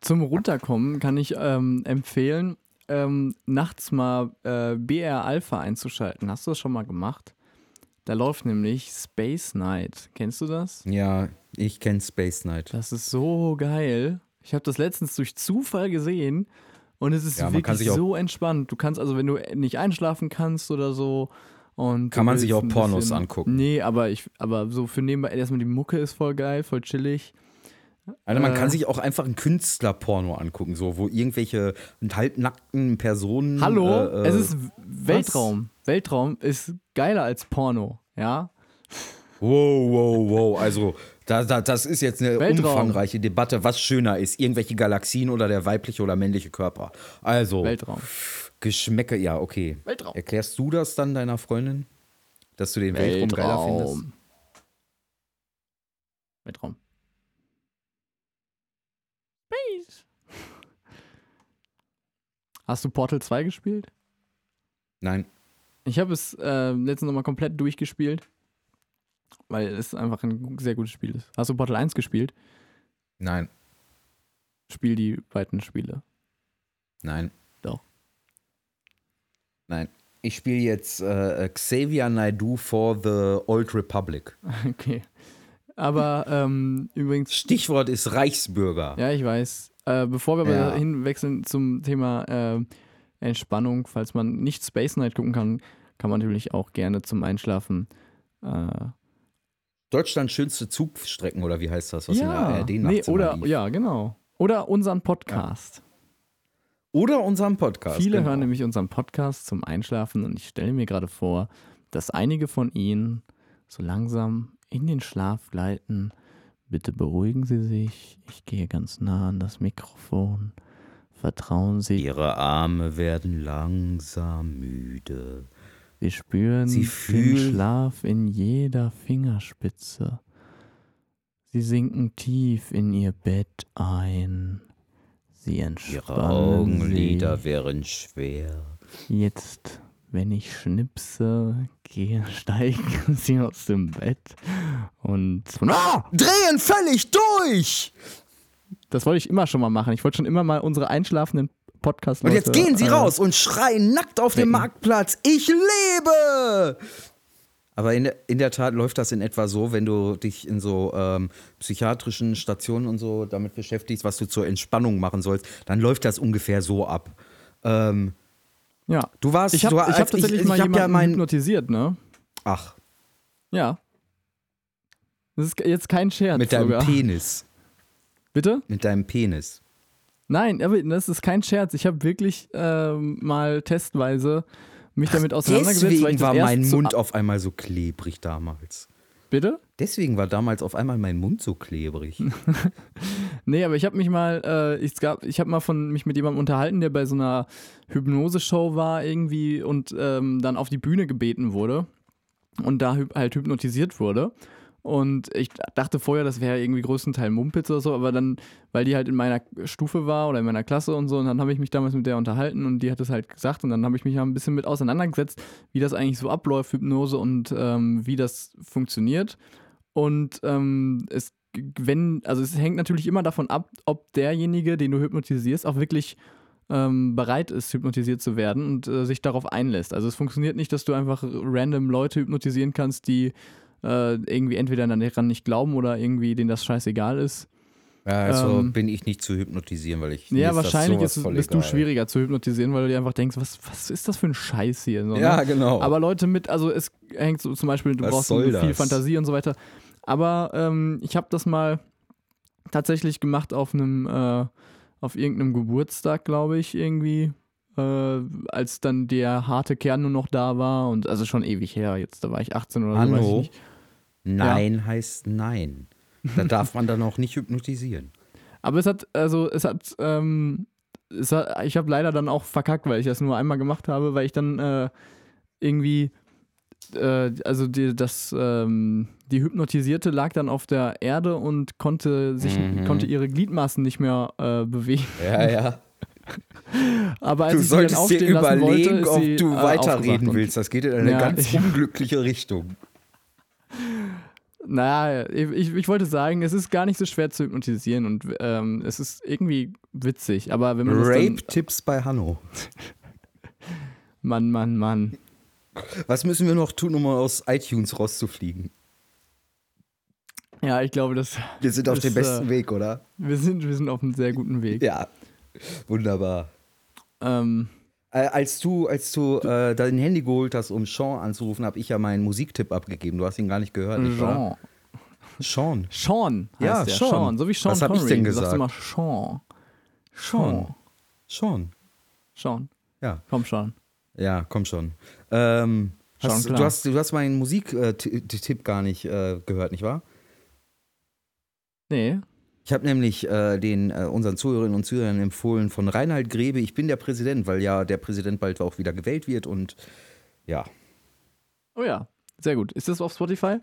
Zum Runterkommen kann ich empfehlen, nachts mal BR Alpha einzuschalten. Hast du das schon mal gemacht? Da läuft nämlich Space Night. Kennst du das? Ja, ich kenne Space Night. Das ist so geil. Ich habe das letztens durch Zufall gesehen und es ist wirklich so entspannt. Du kannst also, wenn du nicht einschlafen kannst oder so. Und kann man sich auch Pornos angucken. Nee, aber so für nebenbei erstmal die Mucke ist voll geil, voll chillig. Alter, man kann sich auch einfach ein Künstlerporno angucken, so, wo irgendwelche halbnackten Personen. Hallo, es ist Weltraum. Was? Weltraum ist geiler als Porno, ja? Wow, wow, wow. Also, das ist jetzt eine umfangreiche Debatte, was schöner ist, irgendwelche Galaxien oder der weibliche oder männliche Körper. Also, Weltraum. Geschmäcke, ja, okay. Weltraum. Erklärst du das dann deiner Freundin, dass du den Weltraum geiler findest? Weltraum. Hast du Portal 2 gespielt? Nein. Ich habe es letztens nochmal komplett durchgespielt, weil es einfach ein sehr gutes Spiel ist. Hast du Portal 1 gespielt? Nein. Spiel die beiden Spiele. Nein. Doch. Nein. Ich spiele jetzt Xavier Naidoo for the Old Republic. Okay. Aber übrigens... Stichwort ist Reichsbürger. Ja, ich weiß. Bevor wir aber hinwechseln zum Thema Entspannung, falls man nicht Space Night gucken kann, kann man natürlich auch gerne zum Einschlafen Deutschlands schönste Zugstrecken oder wie heißt das? Was in der ARD nachts oder lief. Ja, genau. Oder unseren Podcast. Ja. Oder unseren Podcast. Viele hören nämlich unseren Podcast zum Einschlafen und ich stelle mir gerade vor, dass einige von ihnen so langsam in den Schlaf gleiten. Bitte beruhigen Sie sich. Ich gehe ganz nah an das Mikrofon. Vertrauen Sie. Ihre Arme werden langsam müde. Sie spüren den Schlaf in jeder Fingerspitze. Sie sinken tief in ihr Bett ein. Sie entspannen Ihre Augenlider werden schwer. Jetzt, wenn ich schnipse, steigen sie aus dem Bett und drehen völlig durch! Das wollte ich immer schon mal machen. Ich wollte schon immer mal unsere einschlafenden Podcast-Leute... Und jetzt gehen sie raus und schreien nackt auf dem Marktplatz, ich lebe! Aber in der Tat läuft das in etwa so, wenn du dich in so psychiatrischen Stationen und so damit beschäftigst, was du zur Entspannung machen sollst, dann läuft das ungefähr so ab. Ja, du warst. Ich habe tatsächlich mal jemanden hypnotisiert, ne? Ach. Ja. Das ist jetzt kein Scherz. Mit deinem Penis. Bitte? Mit deinem Penis. Nein, aber das ist kein Scherz. Ich habe wirklich mal testweise mich damit auseinandergesetzt. Deswegen war mein Mund auf einmal so klebrig damals. Bitte? Deswegen war damals auf einmal mein Mund so klebrig. Nee, aber ich habe mich mal, ich habe mich mit jemandem unterhalten, der bei so einer Hypnose-Show war irgendwie und dann auf die Bühne gebeten wurde und da halt hypnotisiert wurde. Und ich dachte vorher, das wäre irgendwie größtenteils Mumpitz oder so, aber dann, weil die halt in meiner Stufe war oder in meiner Klasse und so, und dann habe ich mich damals mit der unterhalten und die hat es halt gesagt und dann habe ich mich ein bisschen mit auseinandergesetzt, wie das eigentlich so abläuft, Hypnose und wie das funktioniert. Und es hängt natürlich immer davon ab, ob derjenige, den du hypnotisierst, auch wirklich bereit ist, hypnotisiert zu werden und sich darauf einlässt. Also es funktioniert nicht, dass du einfach random Leute hypnotisieren kannst, die irgendwie entweder daran nicht glauben oder irgendwie denen das scheißegal ist. Ja, also bin ich nicht zu hypnotisieren, weil ich... Ja, wahrscheinlich bist du schwieriger zu hypnotisieren, weil du dir einfach denkst, was ist das für ein Scheiß hier? So, ja, genau. Aber Leute es hängt so zum Beispiel, du brauchst viel Fantasie und so weiter. Aber ich habe das mal tatsächlich gemacht auf irgendeinem Geburtstag, glaube ich, irgendwie. Als dann der harte Kern nur noch da war und also schon ewig her jetzt, da war ich 18 oder so, weiß ich nicht. Nein heißt nein. Da darf man dann auch nicht hypnotisieren. Aber ich habe leider dann auch verkackt, weil ich das nur einmal gemacht habe, weil ich dann die Hypnotisierte lag dann auf der Erde und konnte ihre Gliedmaßen nicht mehr bewegen. Ja, ja. Aber als du solltest dir überlegen, wollte, ob du weiterreden willst. Das geht in eine ganz unglückliche Richtung. Naja, ich wollte sagen, es ist gar nicht so schwer zu hypnotisieren und es ist irgendwie witzig. Aber wenn man Rape-Tipps bei Hanno. Mann. Was müssen wir noch tun, um aus iTunes rauszufliegen? Ja, ich glaube, wir sind auf dem besten Weg, oder? Wir sind auf einem sehr guten Weg. Ja, wunderbar. Als du dein Handy geholt hast, um Sean anzurufen, habe ich ja meinen Musiktipp abgegeben. Du hast ihn gar nicht gehört, nicht wahr? Sean. Sean heißt ja, der. Sean. So wie Sean. Was habe ich denn gesagt? Du sagst immer Sean. Ja. Komm schon. Ja, komm schon. Du hast meinen Musiktipp gar nicht gehört, nicht wahr? Nee. Ich habe nämlich unseren Zuhörerinnen und Zuhörern empfohlen von Reinhard Grebe, ich bin der Präsident, weil ja der Präsident bald auch wieder gewählt wird und ja. Oh ja, sehr gut. Ist das auf Spotify?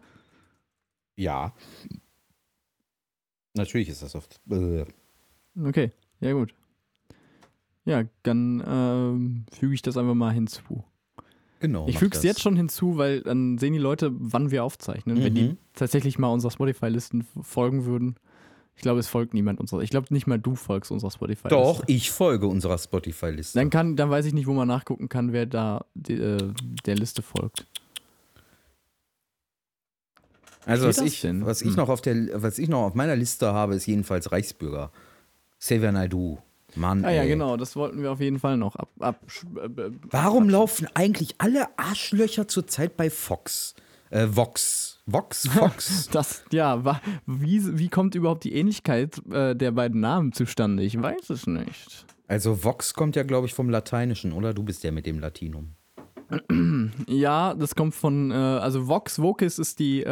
Ja. Natürlich ist das auf Okay, ja gut. Ja, dann füge ich das einfach mal hinzu. Genau. Ich füge es jetzt schon hinzu, weil dann sehen die Leute, wann wir aufzeichnen. Mhm. Wenn die tatsächlich mal unserer Spotify-Listen folgen würden. Ich glaube, es folgt niemand unserer. Ich glaube, nicht mal du folgst unserer Spotify-Liste. Doch, ich folge unserer Spotify-Liste. Dann weiß ich nicht, wo man nachgucken kann, wer da der Liste folgt. Also, was ich noch auf meiner Liste habe, ist jedenfalls Reichsbürger. Xavier Naidoo. Mann, ja, genau, das wollten wir auf jeden Fall noch Warum laufen eigentlich alle Arschlöcher zurzeit bei Fox? Vox? Das, ja, wie kommt überhaupt die Ähnlichkeit der beiden Namen zustande? Ich weiß es nicht. Also Vox kommt ja, glaube ich, vom Lateinischen, oder? Du bist der mit dem Latinum. Ja, das kommt von, also Vox ist die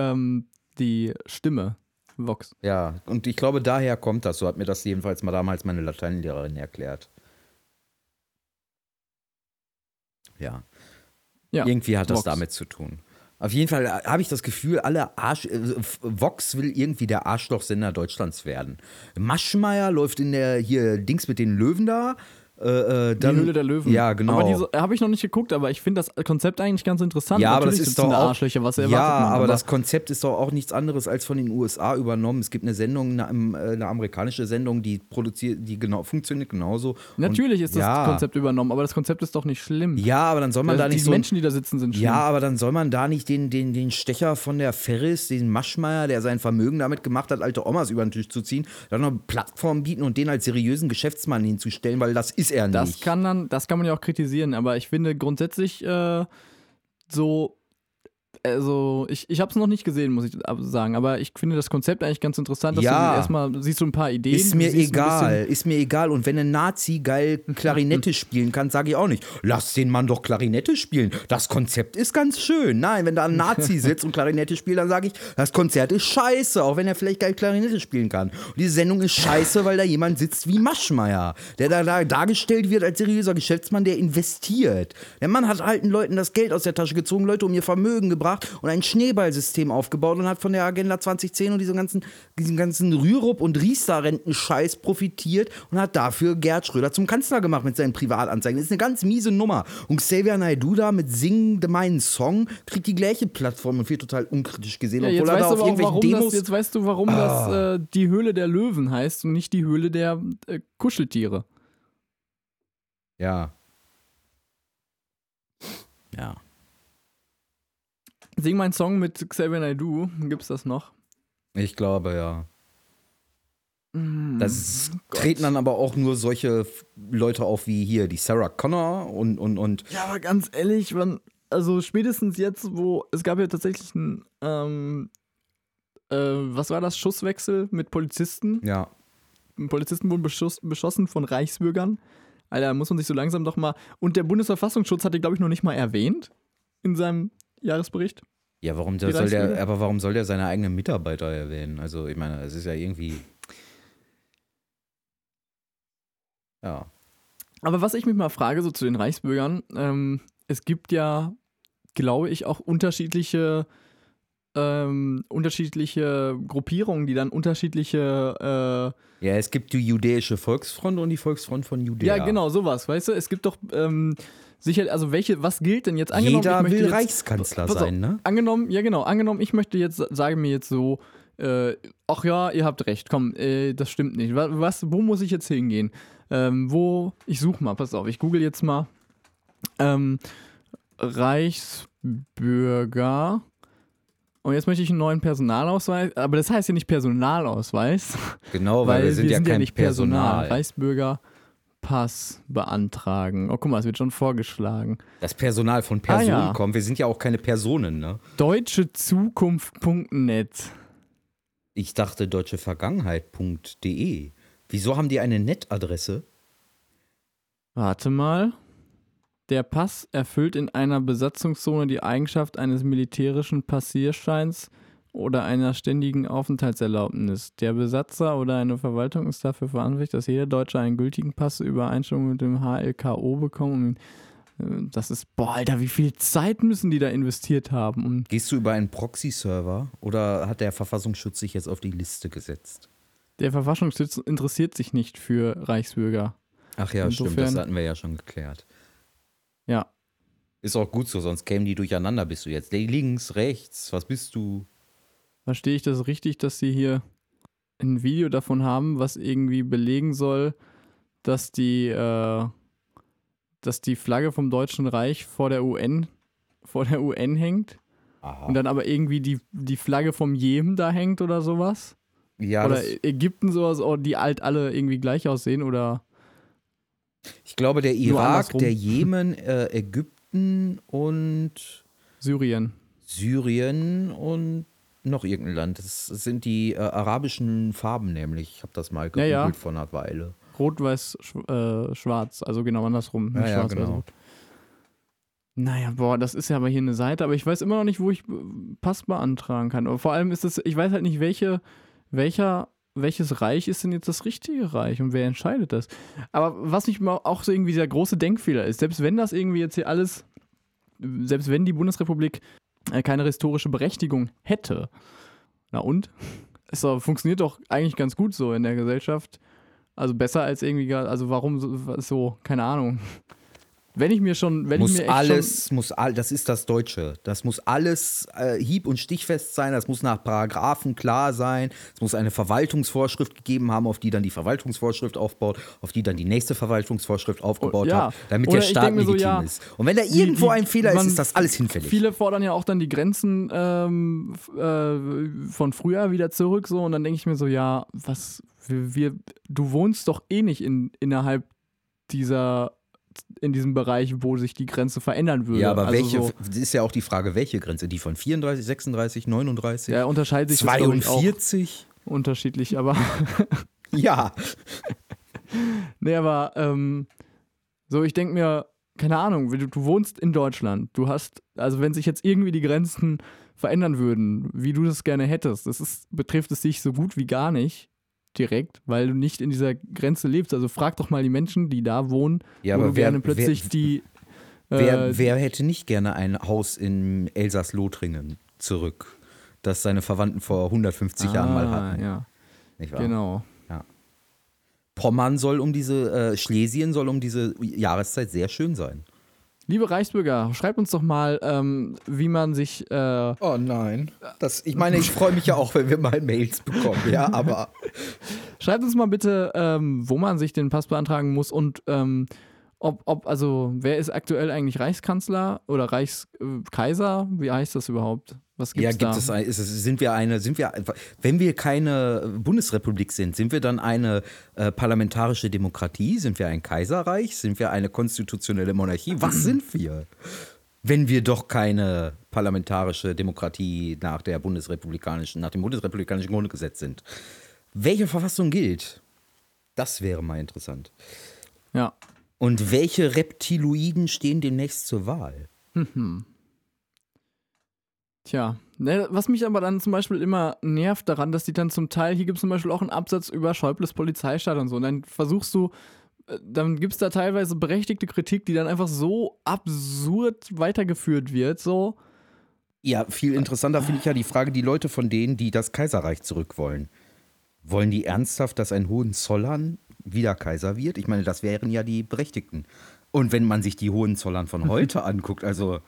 Stimme. Vox. Ja, und ich glaube, daher kommt das. So hat mir das jedenfalls mal damals meine Lateinlehrerin erklärt. Ja. Irgendwie hat das damit zu tun. Auf jeden Fall habe ich das Gefühl, Vox will irgendwie der Arschlochsender Deutschlands werden. Maschmeyer läuft in der hier Dings mit den Löwen da. Die Höhle der Löwen. Ja, genau. Aber habe ich noch nicht geguckt, aber ich finde das Konzept eigentlich ganz interessant. Ja, natürlich, aber das ist doch Arschlöcher, was erwartet man. Ja, aber das Konzept ist doch auch nichts anderes als von den USA übernommen. Es gibt eine Sendung, eine amerikanische Sendung, die produziert, die genau funktioniert genauso. Natürlich ist das Konzept übernommen, aber das Konzept ist doch nicht schlimm. Ja, aber dann soll man da nicht die Menschen, die da sitzen, sind schlimm. Ja, aber dann soll man da nicht den Stecher von der Ferris, den Maschmeyer, der sein Vermögen damit gemacht hat, alte Omas über den Tisch zu ziehen, dann noch eine Plattform bieten und den als seriösen Geschäftsmann hinzustellen, weil das ist er nicht. Das kann man ja auch kritisieren, aber ich finde grundsätzlich ich habe es noch nicht gesehen, muss ich sagen, aber ich finde das Konzept eigentlich ganz interessant, dass du erstmal siehst, so ein paar Ideen. Ist mir egal und wenn ein Nazi geil Klarinette spielen kann, sage ich auch nicht, lass den Mann doch Klarinette spielen, das Konzept ist ganz schön. Nein, wenn da ein Nazi sitzt und Klarinette spielt, dann sage ich, das Konzert ist scheiße, auch wenn er vielleicht geil Klarinette spielen kann. Und diese Sendung ist scheiße, weil da jemand sitzt wie Maschmeyer, der da dargestellt wird als seriöser Geschäftsmann, der investiert. Der Mann hat alten Leuten das Geld aus der Tasche gezogen, Leute um ihr Vermögen gebracht und ein Schneeballsystem aufgebaut und hat von der Agenda 2010 und diesen ganzen Rürup- und Riester-Rentenscheiß profitiert und hat dafür Gerd Schröder zum Kanzler gemacht mit seinen Privatanzeigen. Das ist eine ganz miese Nummer. Und Xavier Naidoo da mit Sing meinen Song kriegt die gleiche Plattform und wird total unkritisch gesehen. Ja, obwohl er da auf irgendwelchen Demos... Jetzt weißt du, warum das die Höhle der Löwen heißt und nicht die Höhle der Kuscheltiere. Ja. Sing meinen Song mit Xavier Naidoo. Gibt's das noch? Ich glaube, ja. Das treten dann aber auch nur solche Leute auf wie hier, die Sarah Connor und. Ja, aber ganz ehrlich, spätestens jetzt, wo es gab ja tatsächlich einen, was war das, Schusswechsel mit Polizisten? Ja. Polizisten wurden beschossen von Reichsbürgern. Alter, muss man sich so langsam doch mal. Und der Bundesverfassungsschutz hat den, glaube ich, noch nicht mal erwähnt in seinem Jahresbericht. Ja, warum soll der seine eigenen Mitarbeiter erwähnen? Also, ich meine, es ist ja irgendwie. Ja. Aber was ich mich mal frage, so zu den Reichsbürgern, es gibt ja, glaube ich, auch unterschiedliche Gruppierungen, die dann unterschiedliche... ja, es gibt die jüdische Volksfront und die Volksfront von Judäa. Ja, genau, sowas, weißt du? Es gibt doch sicher, also welche, was gilt denn jetzt? Angenommen, jeder will jetzt Reichskanzler sein, ne? Angenommen, ja genau, angenommen, ich möchte jetzt, sage mir jetzt so, ach ja, ihr habt recht, komm, das stimmt nicht. Wo muss ich jetzt hingehen? Ich suche mal, pass auf, ich google jetzt mal Reichsbürger. Und jetzt möchte ich einen neuen Personalausweis, aber das heißt ja nicht Personalausweis. Genau, weil wir sind ja kein nicht Personal. Reichsbürger Pass beantragen. Oh, guck mal, es wird schon vorgeschlagen. Das Personal von Personen kommt. Wir sind ja auch keine Personen, ne? Deutschezukunft.net. Ich dachte deutschevergangenheit.de. Wieso haben die eine Netadresse? Warte mal. Der Pass erfüllt in einer Besatzungszone die Eigenschaft eines militärischen Passierscheins oder einer ständigen Aufenthaltserlaubnis. Der Besatzer oder eine Verwaltung ist dafür verantwortlich, dass jeder Deutsche einen gültigen Pass in Übereinstimmung mit dem HLKO bekommt. Das ist, Alter, wie viel Zeit müssen die da investiert haben? Und gehst du über einen Proxy-Server oder hat der Verfassungsschutz sich jetzt auf die Liste gesetzt? Der Verfassungsschutz interessiert sich nicht für Reichsbürger. Ach ja, insofern, stimmt, das hatten wir ja schon geklärt. Ja. Ist auch gut so, sonst kämen die durcheinander, bist du jetzt links, rechts, was bist du? Verstehe ich das richtig, dass sie hier ein Video davon haben, was irgendwie belegen soll, dass die Flagge vom Deutschen Reich vor der UN hängt? Aha. Und dann aber irgendwie die Flagge vom Jemen da hängt oder sowas? Ja, oder Ägypten sowas, die alle irgendwie gleich aussehen oder... Ich glaube, der Irak, der Jemen, Ägypten und Syrien und noch irgendein Land. Das sind die arabischen Farben nämlich. Ich habe das mal gegoogelt vor einer Weile. Rot, weiß, schwarz. Also genau andersrum. Ja, schwarz, genau. Weiß, naja, boah, das ist ja aber hier eine Seite. Aber ich weiß immer noch nicht, wo ich Pass beantragen kann. Aber vor allem ist es, ich weiß halt nicht, welches Reich ist denn jetzt das richtige Reich und wer entscheidet das? Aber was mich mal auch so irgendwie der große Denkfehler ist, selbst wenn die Bundesrepublik keine historische Berechtigung hätte, na und? Es funktioniert doch eigentlich ganz gut so in der Gesellschaft, also besser als irgendwie, also warum so, keine Ahnung. Das ist das Deutsche. Das muss alles hieb- und stichfest sein, das muss nach Paragraphen klar sein, es muss eine Verwaltungsvorschrift gegeben haben, auf die dann die Verwaltungsvorschrift aufbaut, auf die dann die nächste Verwaltungsvorschrift aufgebaut hat, damit der Staat legitim ist. Und wenn da irgendwo ein Fehler ist, ist das alles hinfällig. Viele fordern ja auch dann die Grenzen von früher wieder zurück, so, und dann denke ich mir so, ja, du wohnst doch eh nicht innerhalb in diesem Bereich, wo sich die Grenze verändern würde. Ja, aber das ist ja auch die Frage, welche Grenze? Die von 34, 36, 39? Ja, unterscheidet sich 42? Auch unterschiedlich, aber... ja. Nee, aber ich denke mir, keine Ahnung, du wohnst in Deutschland, wenn sich jetzt irgendwie die Grenzen verändern würden, wie du das gerne hättest, betrifft es dich so gut wie gar nicht. Direkt, weil du nicht in dieser Grenze lebst. Also frag doch mal die Menschen, die da wohnen, wo du gerne plötzlich Wer hätte nicht gerne ein Haus in Elsass-Lothringen zurück, das seine Verwandten vor 150 Jahren mal hatten? Ja. Nicht wahr? Genau. Ja. Schlesien soll um diese Jahreszeit sehr schön sein. Liebe Reichsbürger, schreibt uns doch mal, wie man sich... oh nein. Ich freue mich ja auch, wenn wir mal Mails bekommen, ja, aber... Schreibt uns mal bitte, wo man sich den Pass beantragen muss und wer ist aktuell eigentlich Reichskanzler oder Reichskaiser? Wie heißt das überhaupt? Was gibt's da? Wenn wir keine Bundesrepublik sind, sind wir dann eine parlamentarische Demokratie? Sind wir ein Kaiserreich? Sind wir eine konstitutionelle Monarchie? Was sind wir, wenn wir doch keine parlamentarische Demokratie nach dem bundesrepublikanischen Grundgesetz sind? Welche Verfassung gilt? Das wäre mal interessant. Ja. Und welche Reptiloiden stehen demnächst zur Wahl? Mhm. Tja, was mich aber dann zum Beispiel immer nervt daran, dass die dann zum Teil, hier gibt es zum Beispiel auch einen Absatz über Schäubles Polizeistaat und so, und dann versuchst du dann gibt es da teilweise berechtigte Kritik, die dann einfach so absurd weitergeführt wird, so. Ja, viel interessanter finde ich ja die Frage, die Leute von denen, die das Kaiserreich zurück wollen. Wollen die ernsthaft, dass ein Hohenzollern wieder Kaiser wird? Ich meine, das wären ja die Berechtigten. Und wenn man sich die Hohenzollern von heute anguckt, also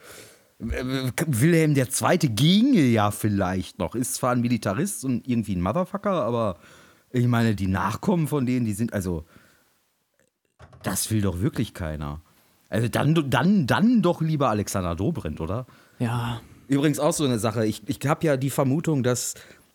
Wilhelm II. Ginge ja vielleicht noch. Ist zwar ein Militarist und irgendwie ein Motherfucker, aber ich meine, die Nachkommen von denen, die sind, also das will doch wirklich keiner. Also dann doch lieber Alexander Dobrindt, oder? Ja. Übrigens auch so eine Sache. Ich habe ja die Vermutung, dass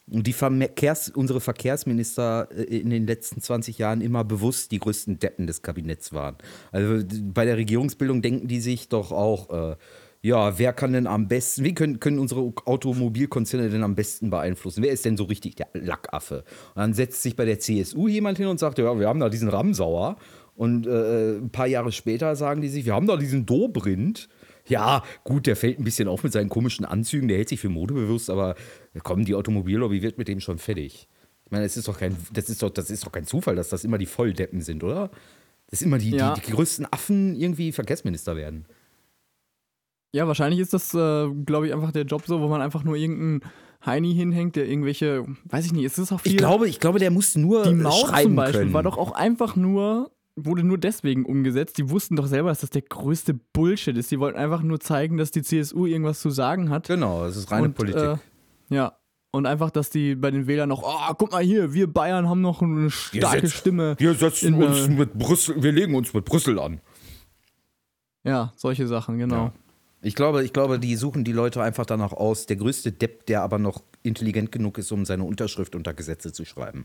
unsere Verkehrsminister in den letzten 20 Jahren immer bewusst die größten Deppen des Kabinetts waren. Also bei der Regierungsbildung denken die sich doch auch, ja, wer kann denn am besten, wie können unsere Automobilkonzerne denn am besten beeinflussen? Wer ist denn so richtig der Lackaffe? Und dann setzt sich bei der CSU jemand hin und sagt, ja, wir haben da diesen Ramsauer. Und ein paar Jahre später sagen die sich, wir haben da diesen Dobrindt. Ja, gut, der fällt ein bisschen auf mit seinen komischen Anzügen, der hält sich für modebewusst, aber komm, die Automobillobby wird mit dem schon fertig. Ich meine, das ist doch kein Zufall, dass das immer die Volldeppen sind, oder? Dass immer die größten Affen irgendwie Verkehrsminister werden. Ja, wahrscheinlich ist das, glaube ich, einfach der Job so, wo man einfach nur irgendeinen Heini hinhängt, der irgendwelche, weiß ich nicht, ist das auch viel? Ich glaube, der muss nur schreiben können. Die Maut zum Beispiel war doch auch einfach nur... wurde nur deswegen umgesetzt. Die wussten doch selber, dass das der größte Bullshit ist. Die wollten einfach nur zeigen, dass die CSU irgendwas zu sagen hat. Genau, das ist reine Politik. Ja, und einfach, dass die bei den Wählern noch, oh, guck mal hier, wir Bayern haben noch eine starke Stimme. Wir legen uns mit Brüssel an. Ja, solche Sachen, genau. Ja. Ich glaube, die suchen die Leute einfach danach aus. Der größte Depp, der aber noch intelligent genug ist, um seine Unterschrift unter Gesetze zu schreiben.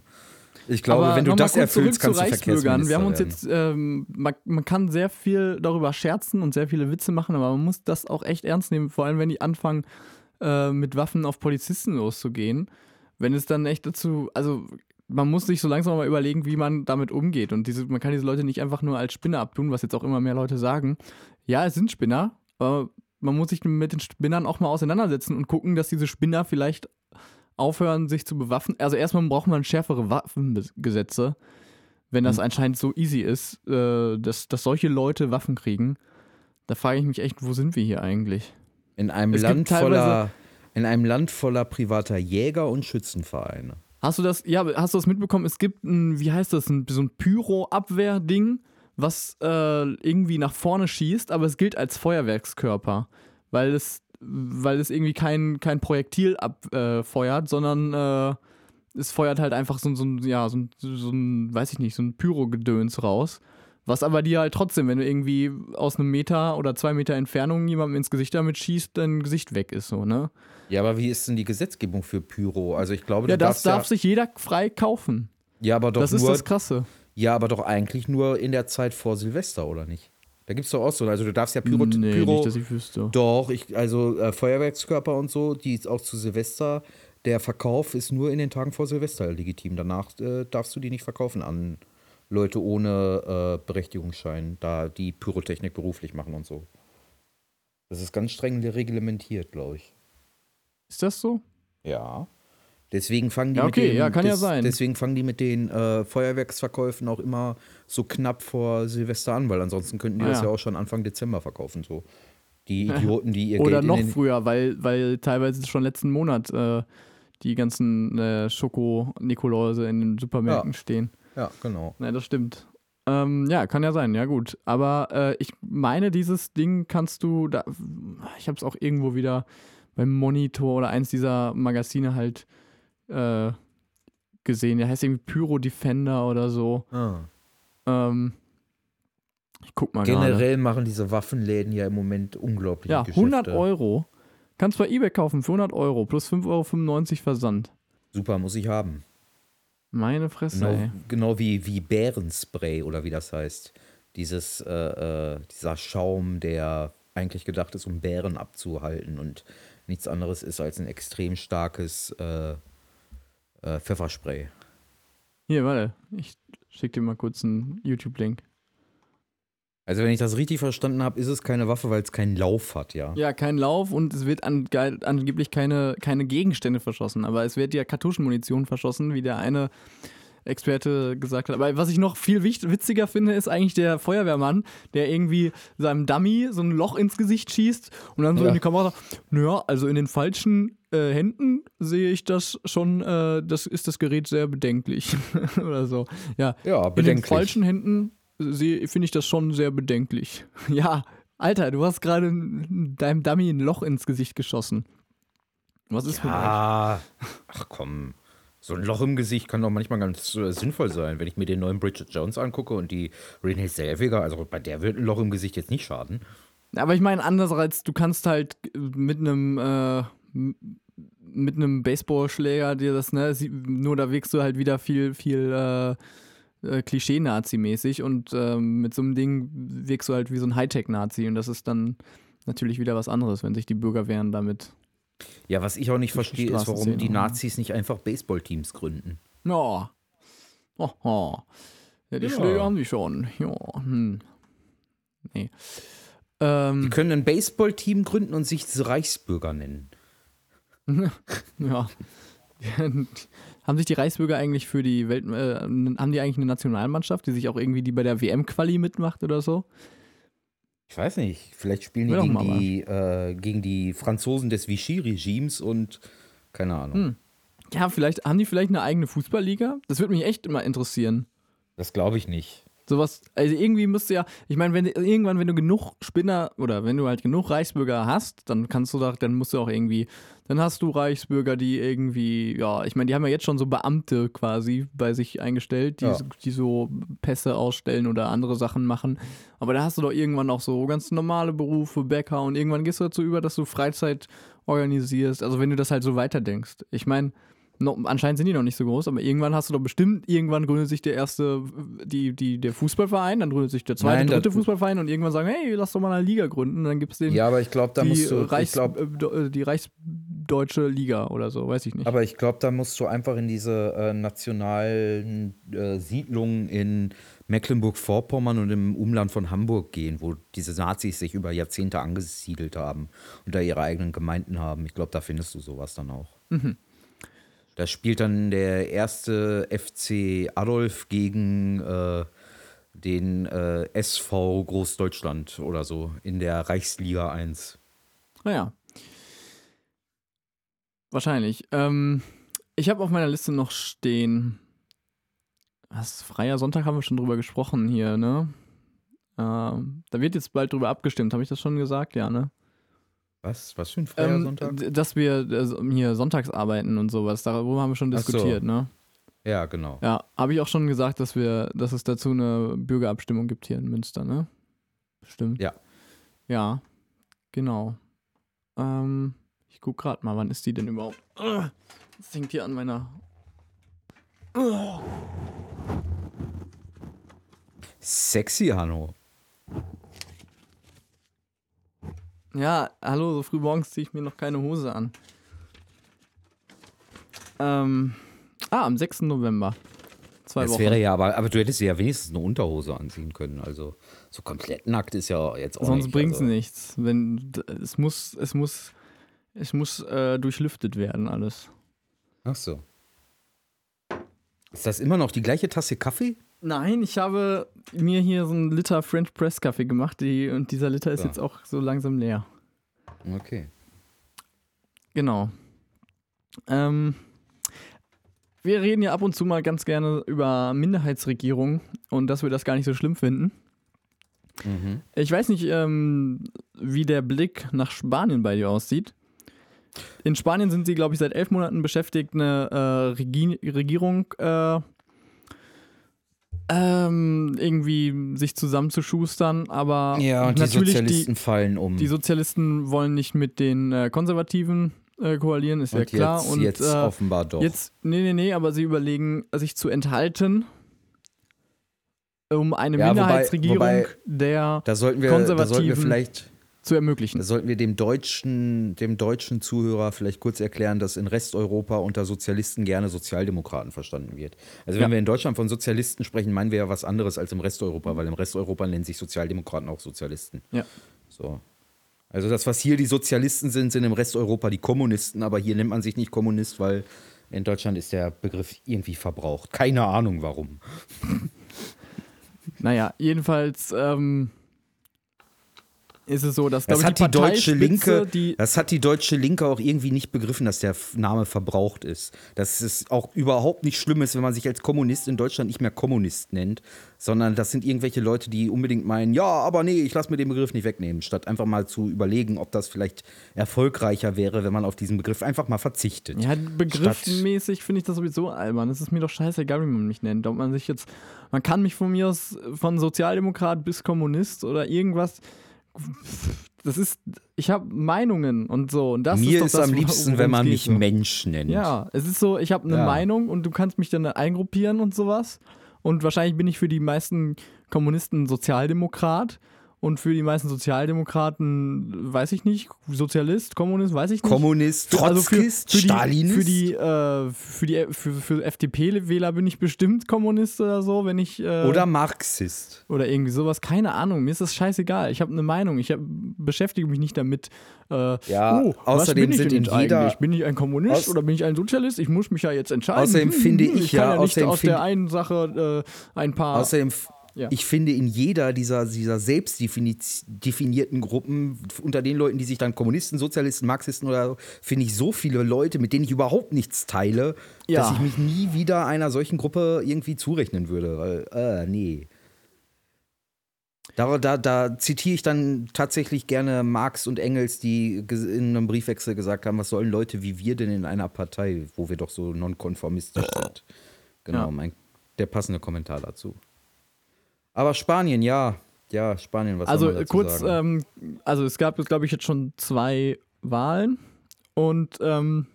Ich glaube, aber wenn du das erfüllst, kannst du Verkehrsminister werden. Man kann sehr viel darüber scherzen und sehr viele Witze machen, aber man muss das auch echt ernst nehmen, vor allem wenn die anfangen, mit Waffen auf Polizisten loszugehen. Wenn es dann echt dazu, also man muss sich so langsam mal überlegen, wie man damit umgeht. Und man kann diese Leute nicht einfach nur als Spinner abtun, was jetzt auch immer mehr Leute sagen. Ja, es sind Spinner, aber man muss sich mit den Spinnern auch mal auseinandersetzen und gucken, dass diese Spinner vielleicht aufhören, sich zu bewaffnen. Also erstmal braucht man schärfere Waffengesetze, wenn das anscheinend so easy ist, dass solche Leute Waffen kriegen. Da frage ich mich echt, wo sind wir hier eigentlich? In einem Land voller privater Jäger und Schützenvereine. Hast du das mitbekommen? Es gibt so ein Pyro-Abwehr-Ding, was irgendwie nach vorne schießt, aber es gilt als Feuerwerkskörper, weil es irgendwie kein Projektil abfeuert, sondern es feuert halt einfach so ein, weiß ich nicht, so ein Pyro-Gedöns raus. Was aber dir halt trotzdem, wenn du irgendwie aus einem Meter oder 2 Meter Entfernung jemandem ins Gesicht damit schießt, dein Gesicht weg ist so, ne? Ja, aber wie ist denn die Gesetzgebung für Pyro? Also ich glaube, das darf sich jeder frei kaufen. Ja, aber doch das ist das Krasse. Ja, aber doch eigentlich nur in der Zeit vor Silvester, oder nicht? Da gibt es doch auch so, also du darfst ja Pyro, nicht, dass ich wüsste. Doch, Feuerwerkskörper und so, die ist auch zu Silvester, der Verkauf ist nur in den Tagen vor Silvester legitim. Danach darfst du die nicht verkaufen an Leute ohne Berechtigungsschein, da die Pyrotechnik beruflich machen und so. Das ist ganz streng reglementiert, glaube ich. Ist das so? Ja. Deswegen fangen die mit den Feuerwerksverkäufen auch immer so knapp vor Silvester an, weil ansonsten könnten die das ja auch schon Anfang Dezember verkaufen. So. Die Idioten, die ihr Geld oder noch früher, weil teilweise schon letzten Monat die ganzen Schoko-Nikoläuse in den Supermärkten stehen. Ja, genau. Ja, das stimmt. Ja, kann ja sein, ja gut. Aber ich meine, dieses Ding kannst du, ich habe es auch irgendwo wieder beim Monitor oder eins dieser Magazine halt gesehen. Der heißt irgendwie Pyro Defender oder so. Ah. Ich guck mal gerade. Generell machen diese Waffenläden ja im Moment unglaubliche Geschäfte. 100 €. Kannst bei eBay kaufen für 100 € plus 5,95 € Versand. Super, muss ich haben. Meine Fresse, genau wie Bärenspray oder wie das heißt. Dieser Schaum, der eigentlich gedacht ist, um Bären abzuhalten und nichts anderes ist als ein extrem starkes Pfefferspray. Hier, warte. Ich schick dir mal kurz einen YouTube-Link. Also wenn ich das richtig verstanden habe, ist es keine Waffe, weil es keinen Lauf hat, ja? Ja, keinen Lauf und es wird angeblich keine Gegenstände verschossen. Aber es wird ja Kartuschenmunition verschossen, wie der eine Experte gesagt hat. Aber was ich noch viel witziger finde, ist eigentlich der Feuerwehrmann, der irgendwie seinem Dummy so ein Loch ins Gesicht schießt und dann so in die Kamera sagt, naja, also in den falschen Händen sehe ich das schon, das ist das Gerät sehr bedenklich. Oder so. Ja, bedenklich. In den falschen Händen finde ich das schon sehr bedenklich. Ja, Alter, du hast gerade deinem Dummy ein Loch ins Gesicht geschossen. Was ist mit euch? Ach komm. So ein Loch im Gesicht kann doch manchmal ganz sinnvoll sein. Wenn ich mir den neuen Bridget Jones angucke und die Renée Zellweger, also bei der wird ein Loch im Gesicht jetzt nicht schaden. Aber ich meine, andererseits, du kannst halt mit einem Baseballschläger dir das, ne, nur da wirkst du halt wieder viel Klischee-Nazi-mäßig und mit so einem Ding wirkst du halt wie so ein Hightech-Nazi und das ist dann natürlich wieder was anderes, wenn sich die Bürger wehren damit. Ja, was ich auch nicht verstehe, ist, warum die Nazis nicht einfach Baseballteams gründen. Ja. Oh. Ja, die Schläger haben die schon. Ja. Nee. Die können ein Baseballteam gründen und sich Reichsbürger nennen. Ja. Haben sich die Reichsbürger eigentlich für die Welt... haben die eigentlich eine Nationalmannschaft, die sich auch irgendwie die bei der WM-Quali mitmacht oder so? Ich weiß nicht, vielleicht spielen die gegen die Franzosen des Vichy-Regimes und keine Ahnung. Ja, vielleicht haben die eine eigene Fußballliga? Das würde mich echt immer interessieren. Das glaube ich nicht. Sowas, also irgendwie müsste ja, ich meine, wenn du genug Spinner oder wenn du halt genug Reichsbürger hast, dann dann hast du Reichsbürger, die irgendwie, ja, ich meine, die haben ja jetzt schon so Beamte quasi bei sich eingestellt, die so Pässe ausstellen oder andere Sachen machen, aber da hast du doch irgendwann auch so ganz normale Berufe, Bäcker und irgendwann gehst du dazu über, dass du Freizeit organisierst, also wenn du das halt so weiterdenkst. Ich meine, anscheinend sind die noch nicht so groß, aber irgendwann hast du doch bestimmt, irgendwann gründet sich der erste, der Fußballverein, dann gründet sich der zweite, dritte Fußballverein und irgendwann sagen, hey, lass doch mal eine Liga gründen und dann gibt es den. Ja, aber ich glaube, die Reichsdeutsche Liga oder so, weiß ich nicht. Aber ich glaube, da musst du einfach in diese nationalen Siedlungen in Mecklenburg-Vorpommern und im Umland von Hamburg gehen, wo diese Nazis sich über Jahrzehnte angesiedelt haben und da ihre eigenen Gemeinden haben. Ich glaube, da findest du sowas dann auch. Mhm. Da spielt dann der erste FC Adolf gegen den SV Großdeutschland oder so in der Reichsliga 1. Naja. Wahrscheinlich. Ich habe auf meiner Liste noch stehen. Was? Freier Sonntag haben wir schon drüber gesprochen hier, ne? Da wird jetzt bald drüber abgestimmt. Habe ich das schon gesagt? Ja, ne? Was? Was für ein freier Sonntag? Dass wir hier sonntags arbeiten und sowas. Darüber haben wir schon diskutiert, ne? Ja, genau. Ja, habe ich auch schon gesagt, dass es dazu eine Bürgerabstimmung gibt hier in Münster, ne? Stimmt. Ja. Ja, genau. Ich guck gerade mal, wann ist die denn überhaupt? Das hängt hier an meiner... Sexy, Hanno. Ja, hallo, so früh morgens ziehe ich mir noch keine Hose an. Am 6. November. 2 Wochen. Wäre ja, aber du hättest ja wenigstens eine Unterhose anziehen können. Also so komplett nackt ist ja jetzt auch sonst nicht. Sonst bringt es nichts. Es muss durchlüftet werden alles. Ach so. Ist das immer noch die gleiche Tasse Kaffee? Nein, ich habe mir hier so einen Liter French Press Kaffee gemacht und dieser Liter ist jetzt auch so langsam leer. Okay. Genau. Wir reden ja ab und zu mal ganz gerne über Minderheitsregierungen und dass wir das gar nicht so schlimm finden. Mhm. Ich weiß nicht, wie der Blick nach Spanien bei dir aussieht. In Spanien sind sie, glaube ich, seit 11 Monaten beschäftigt, eine Regierung irgendwie sich zusammenzuschustern, aber ja, und natürlich die Sozialisten fallen um. Die Sozialisten wollen nicht mit den Konservativen koalieren, ist und ja klar. Jetzt offenbar doch. Jetzt, nee, aber sie überlegen, sich zu enthalten, um eine Minderheitsregierung der Konservativen zu ermöglichen. Da sollten wir dem deutschen Zuhörer vielleicht kurz erklären, dass in Resteuropa unter Sozialisten gerne Sozialdemokraten verstanden wird. Also wenn wir in Deutschland von Sozialisten sprechen, meinen wir ja was anderes als im Resteuropa, weil im Resteuropa nennen sich Sozialdemokraten auch Sozialisten. Ja. So. Also das, was hier die Sozialisten sind, sind im Resteuropa die Kommunisten, aber hier nennt man sich nicht Kommunist, weil In Deutschland ist der Begriff irgendwie verbraucht. Keine Ahnung, warum. Naja, jedenfalls ist es so, dass das hat die deutsche Linke, das hat die deutsche Linke auch irgendwie nicht begriffen, dass der Name verbraucht ist. Dass es auch überhaupt nicht schlimm ist, wenn man sich als Kommunist in Deutschland nicht mehr Kommunist nennt, sondern das sind irgendwelche Leute, die unbedingt meinen, ja, aber nee, ich lasse mir den Begriff nicht wegnehmen, statt einfach mal zu überlegen, ob das vielleicht erfolgreicher wäre, wenn man auf diesen Begriff einfach mal verzichtet. Ja, begriffsmäßig finde ich das sowieso albern. Es ist mir doch scheißegal, wie man mich nennt. Ob man sich jetzt, man kann mich von mir aus von Sozialdemokrat bis Kommunist oder irgendwas. Das ist, ich habe Meinungen und so. Und das mir ist am liebsten, wenn man mich Mensch nennt. Ja, es ist so, ich habe eine Meinung und du kannst mich dann eingruppieren und sowas. Und wahrscheinlich bin ich für die meisten Kommunisten Sozialdemokrat und für die meisten Sozialdemokraten, weiß ich nicht, Sozialist, Kommunist, weiß ich nicht. Kommunist, Trotzkist, Stalinist. Für FDP-Wähler bin ich bestimmt Kommunist oder so, wenn ich... oder Marxist. Oder irgendwie sowas, keine Ahnung, mir ist das scheißegal. Ich habe eine Meinung, beschäftige mich nicht damit. Außerdem sind in jeder... Bin ich ein Kommunist oder bin ich ein Sozialist? Ich muss mich ja jetzt entscheiden. Außerdem finde ich ja... Ich finde, in jeder dieser selbstdefinierten Gruppen, unter den Leuten, die sich dann Kommunisten, Sozialisten, Marxisten oder so, finde ich so viele Leute, mit denen ich überhaupt nichts teile, dass ich mich nie wieder einer solchen Gruppe irgendwie zurechnen würde. Weil, nee. Da zitiere ich dann tatsächlich gerne Marx und Engels, die in einem Briefwechsel gesagt haben, was sollen Leute wie wir denn in einer Partei, wo wir doch so nonkonformistisch sind. Genau, der passende Kommentar dazu. Aber Spanien, ja, Spanien, was soll man dazu sagen? Also es gab, glaube ich, jetzt schon 2 Wahlen und schon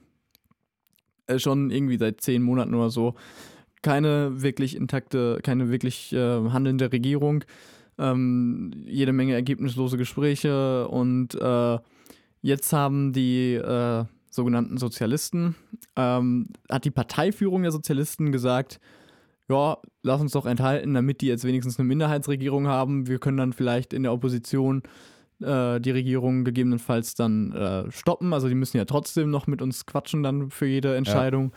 irgendwie seit 10 Monaten oder so keine wirklich handelnde Regierung, jede Menge ergebnislose Gespräche und jetzt haben die sogenannten Sozialisten, hat die Parteiführung der Sozialisten gesagt, ja, lass uns doch enthalten, damit die jetzt wenigstens eine Minderheitsregierung haben. Wir können dann vielleicht in der Opposition die Regierung gegebenenfalls dann stoppen. Also die müssen ja trotzdem noch mit uns quatschen dann für jede Entscheidung.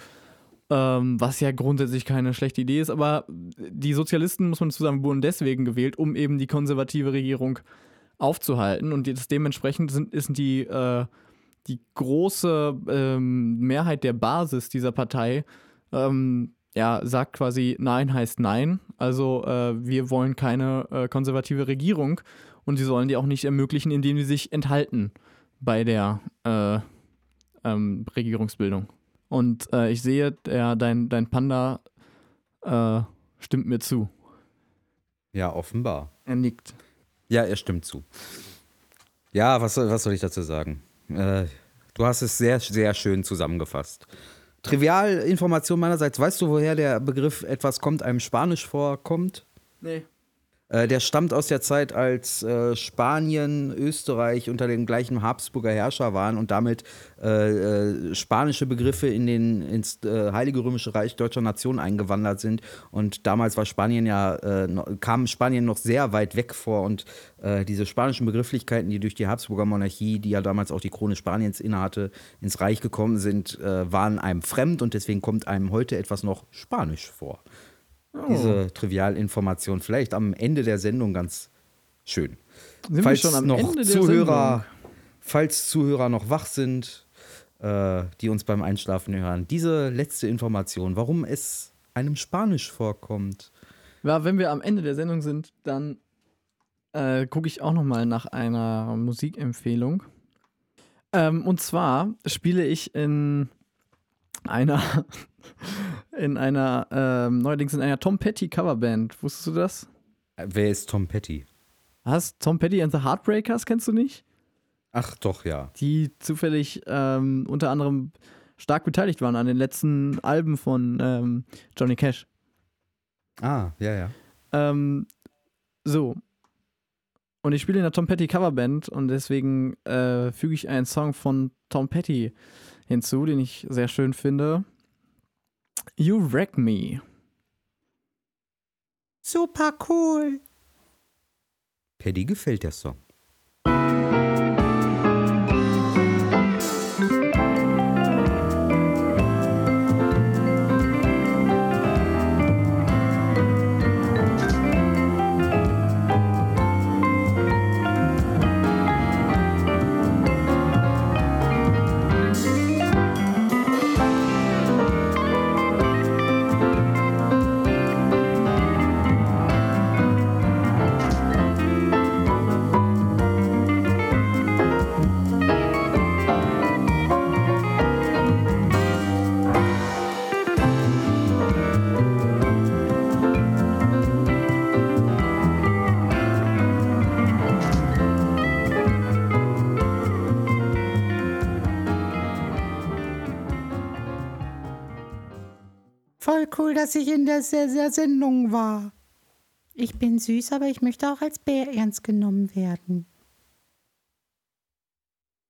Ja. Was ja grundsätzlich keine schlechte Idee ist. Aber die Sozialisten, muss man zusammen, wurden deswegen gewählt, um eben die konservative Regierung aufzuhalten. Und jetzt dementsprechend ist die große Mehrheit der Basis dieser Partei sagt quasi, nein heißt nein. Also wir wollen keine konservative Regierung und sie sollen die auch nicht ermöglichen, indem sie sich enthalten bei der Regierungsbildung. Und ich sehe, dein Panda stimmt mir zu. Ja, offenbar. Er nickt. Ja, er stimmt zu. Ja, was soll ich dazu sagen? Du hast es sehr, sehr schön zusammengefasst. Trivialinformation meinerseits. Weißt du, woher der Begriff etwas kommt, einem Spanisch vorkommt? Nee. Der stammt aus der Zeit, als Spanien, Österreich unter dem gleichen Habsburger Herrscher waren und damit spanische Begriffe ins Heilige Römische Reich deutscher Nation eingewandert sind. Und damals war Spanien kam Spanien noch sehr weit weg vor und diese spanischen Begrifflichkeiten, die durch die Habsburger Monarchie, die ja damals auch die Krone Spaniens innehatte, ins Reich gekommen sind, waren einem fremd und deswegen kommt einem heute etwas noch Spanisch vor. Diese Trivialinformation vielleicht am Ende der Sendung ganz schön. Falls Zuhörer noch wach sind, die uns beim Einschlafen hören, diese letzte Information, warum es einem Spanisch vorkommt. Ja, wenn wir am Ende der Sendung sind, dann gucke ich auch nochmal nach einer Musikempfehlung. Und zwar spiele ich neuerdings in einer Tom Petty Coverband. Wusstest du das? Wer ist Tom Petty? Tom Petty and the Heartbreakers, kennst du nicht? Ach doch, ja. Die zufällig unter anderem stark beteiligt waren an den letzten Alben von Johnny Cash. Ah, ja. So. Und ich spiele in der Tom Petty Coverband und deswegen füge ich einen Song von Tom Petty hinzu, den ich sehr schön finde. You Wreck Me. Super cool. Paddy gefällt der Song. voll cool, dass ich in der Sendung war. Ich bin süß, aber ich möchte auch als Bär ernst genommen werden.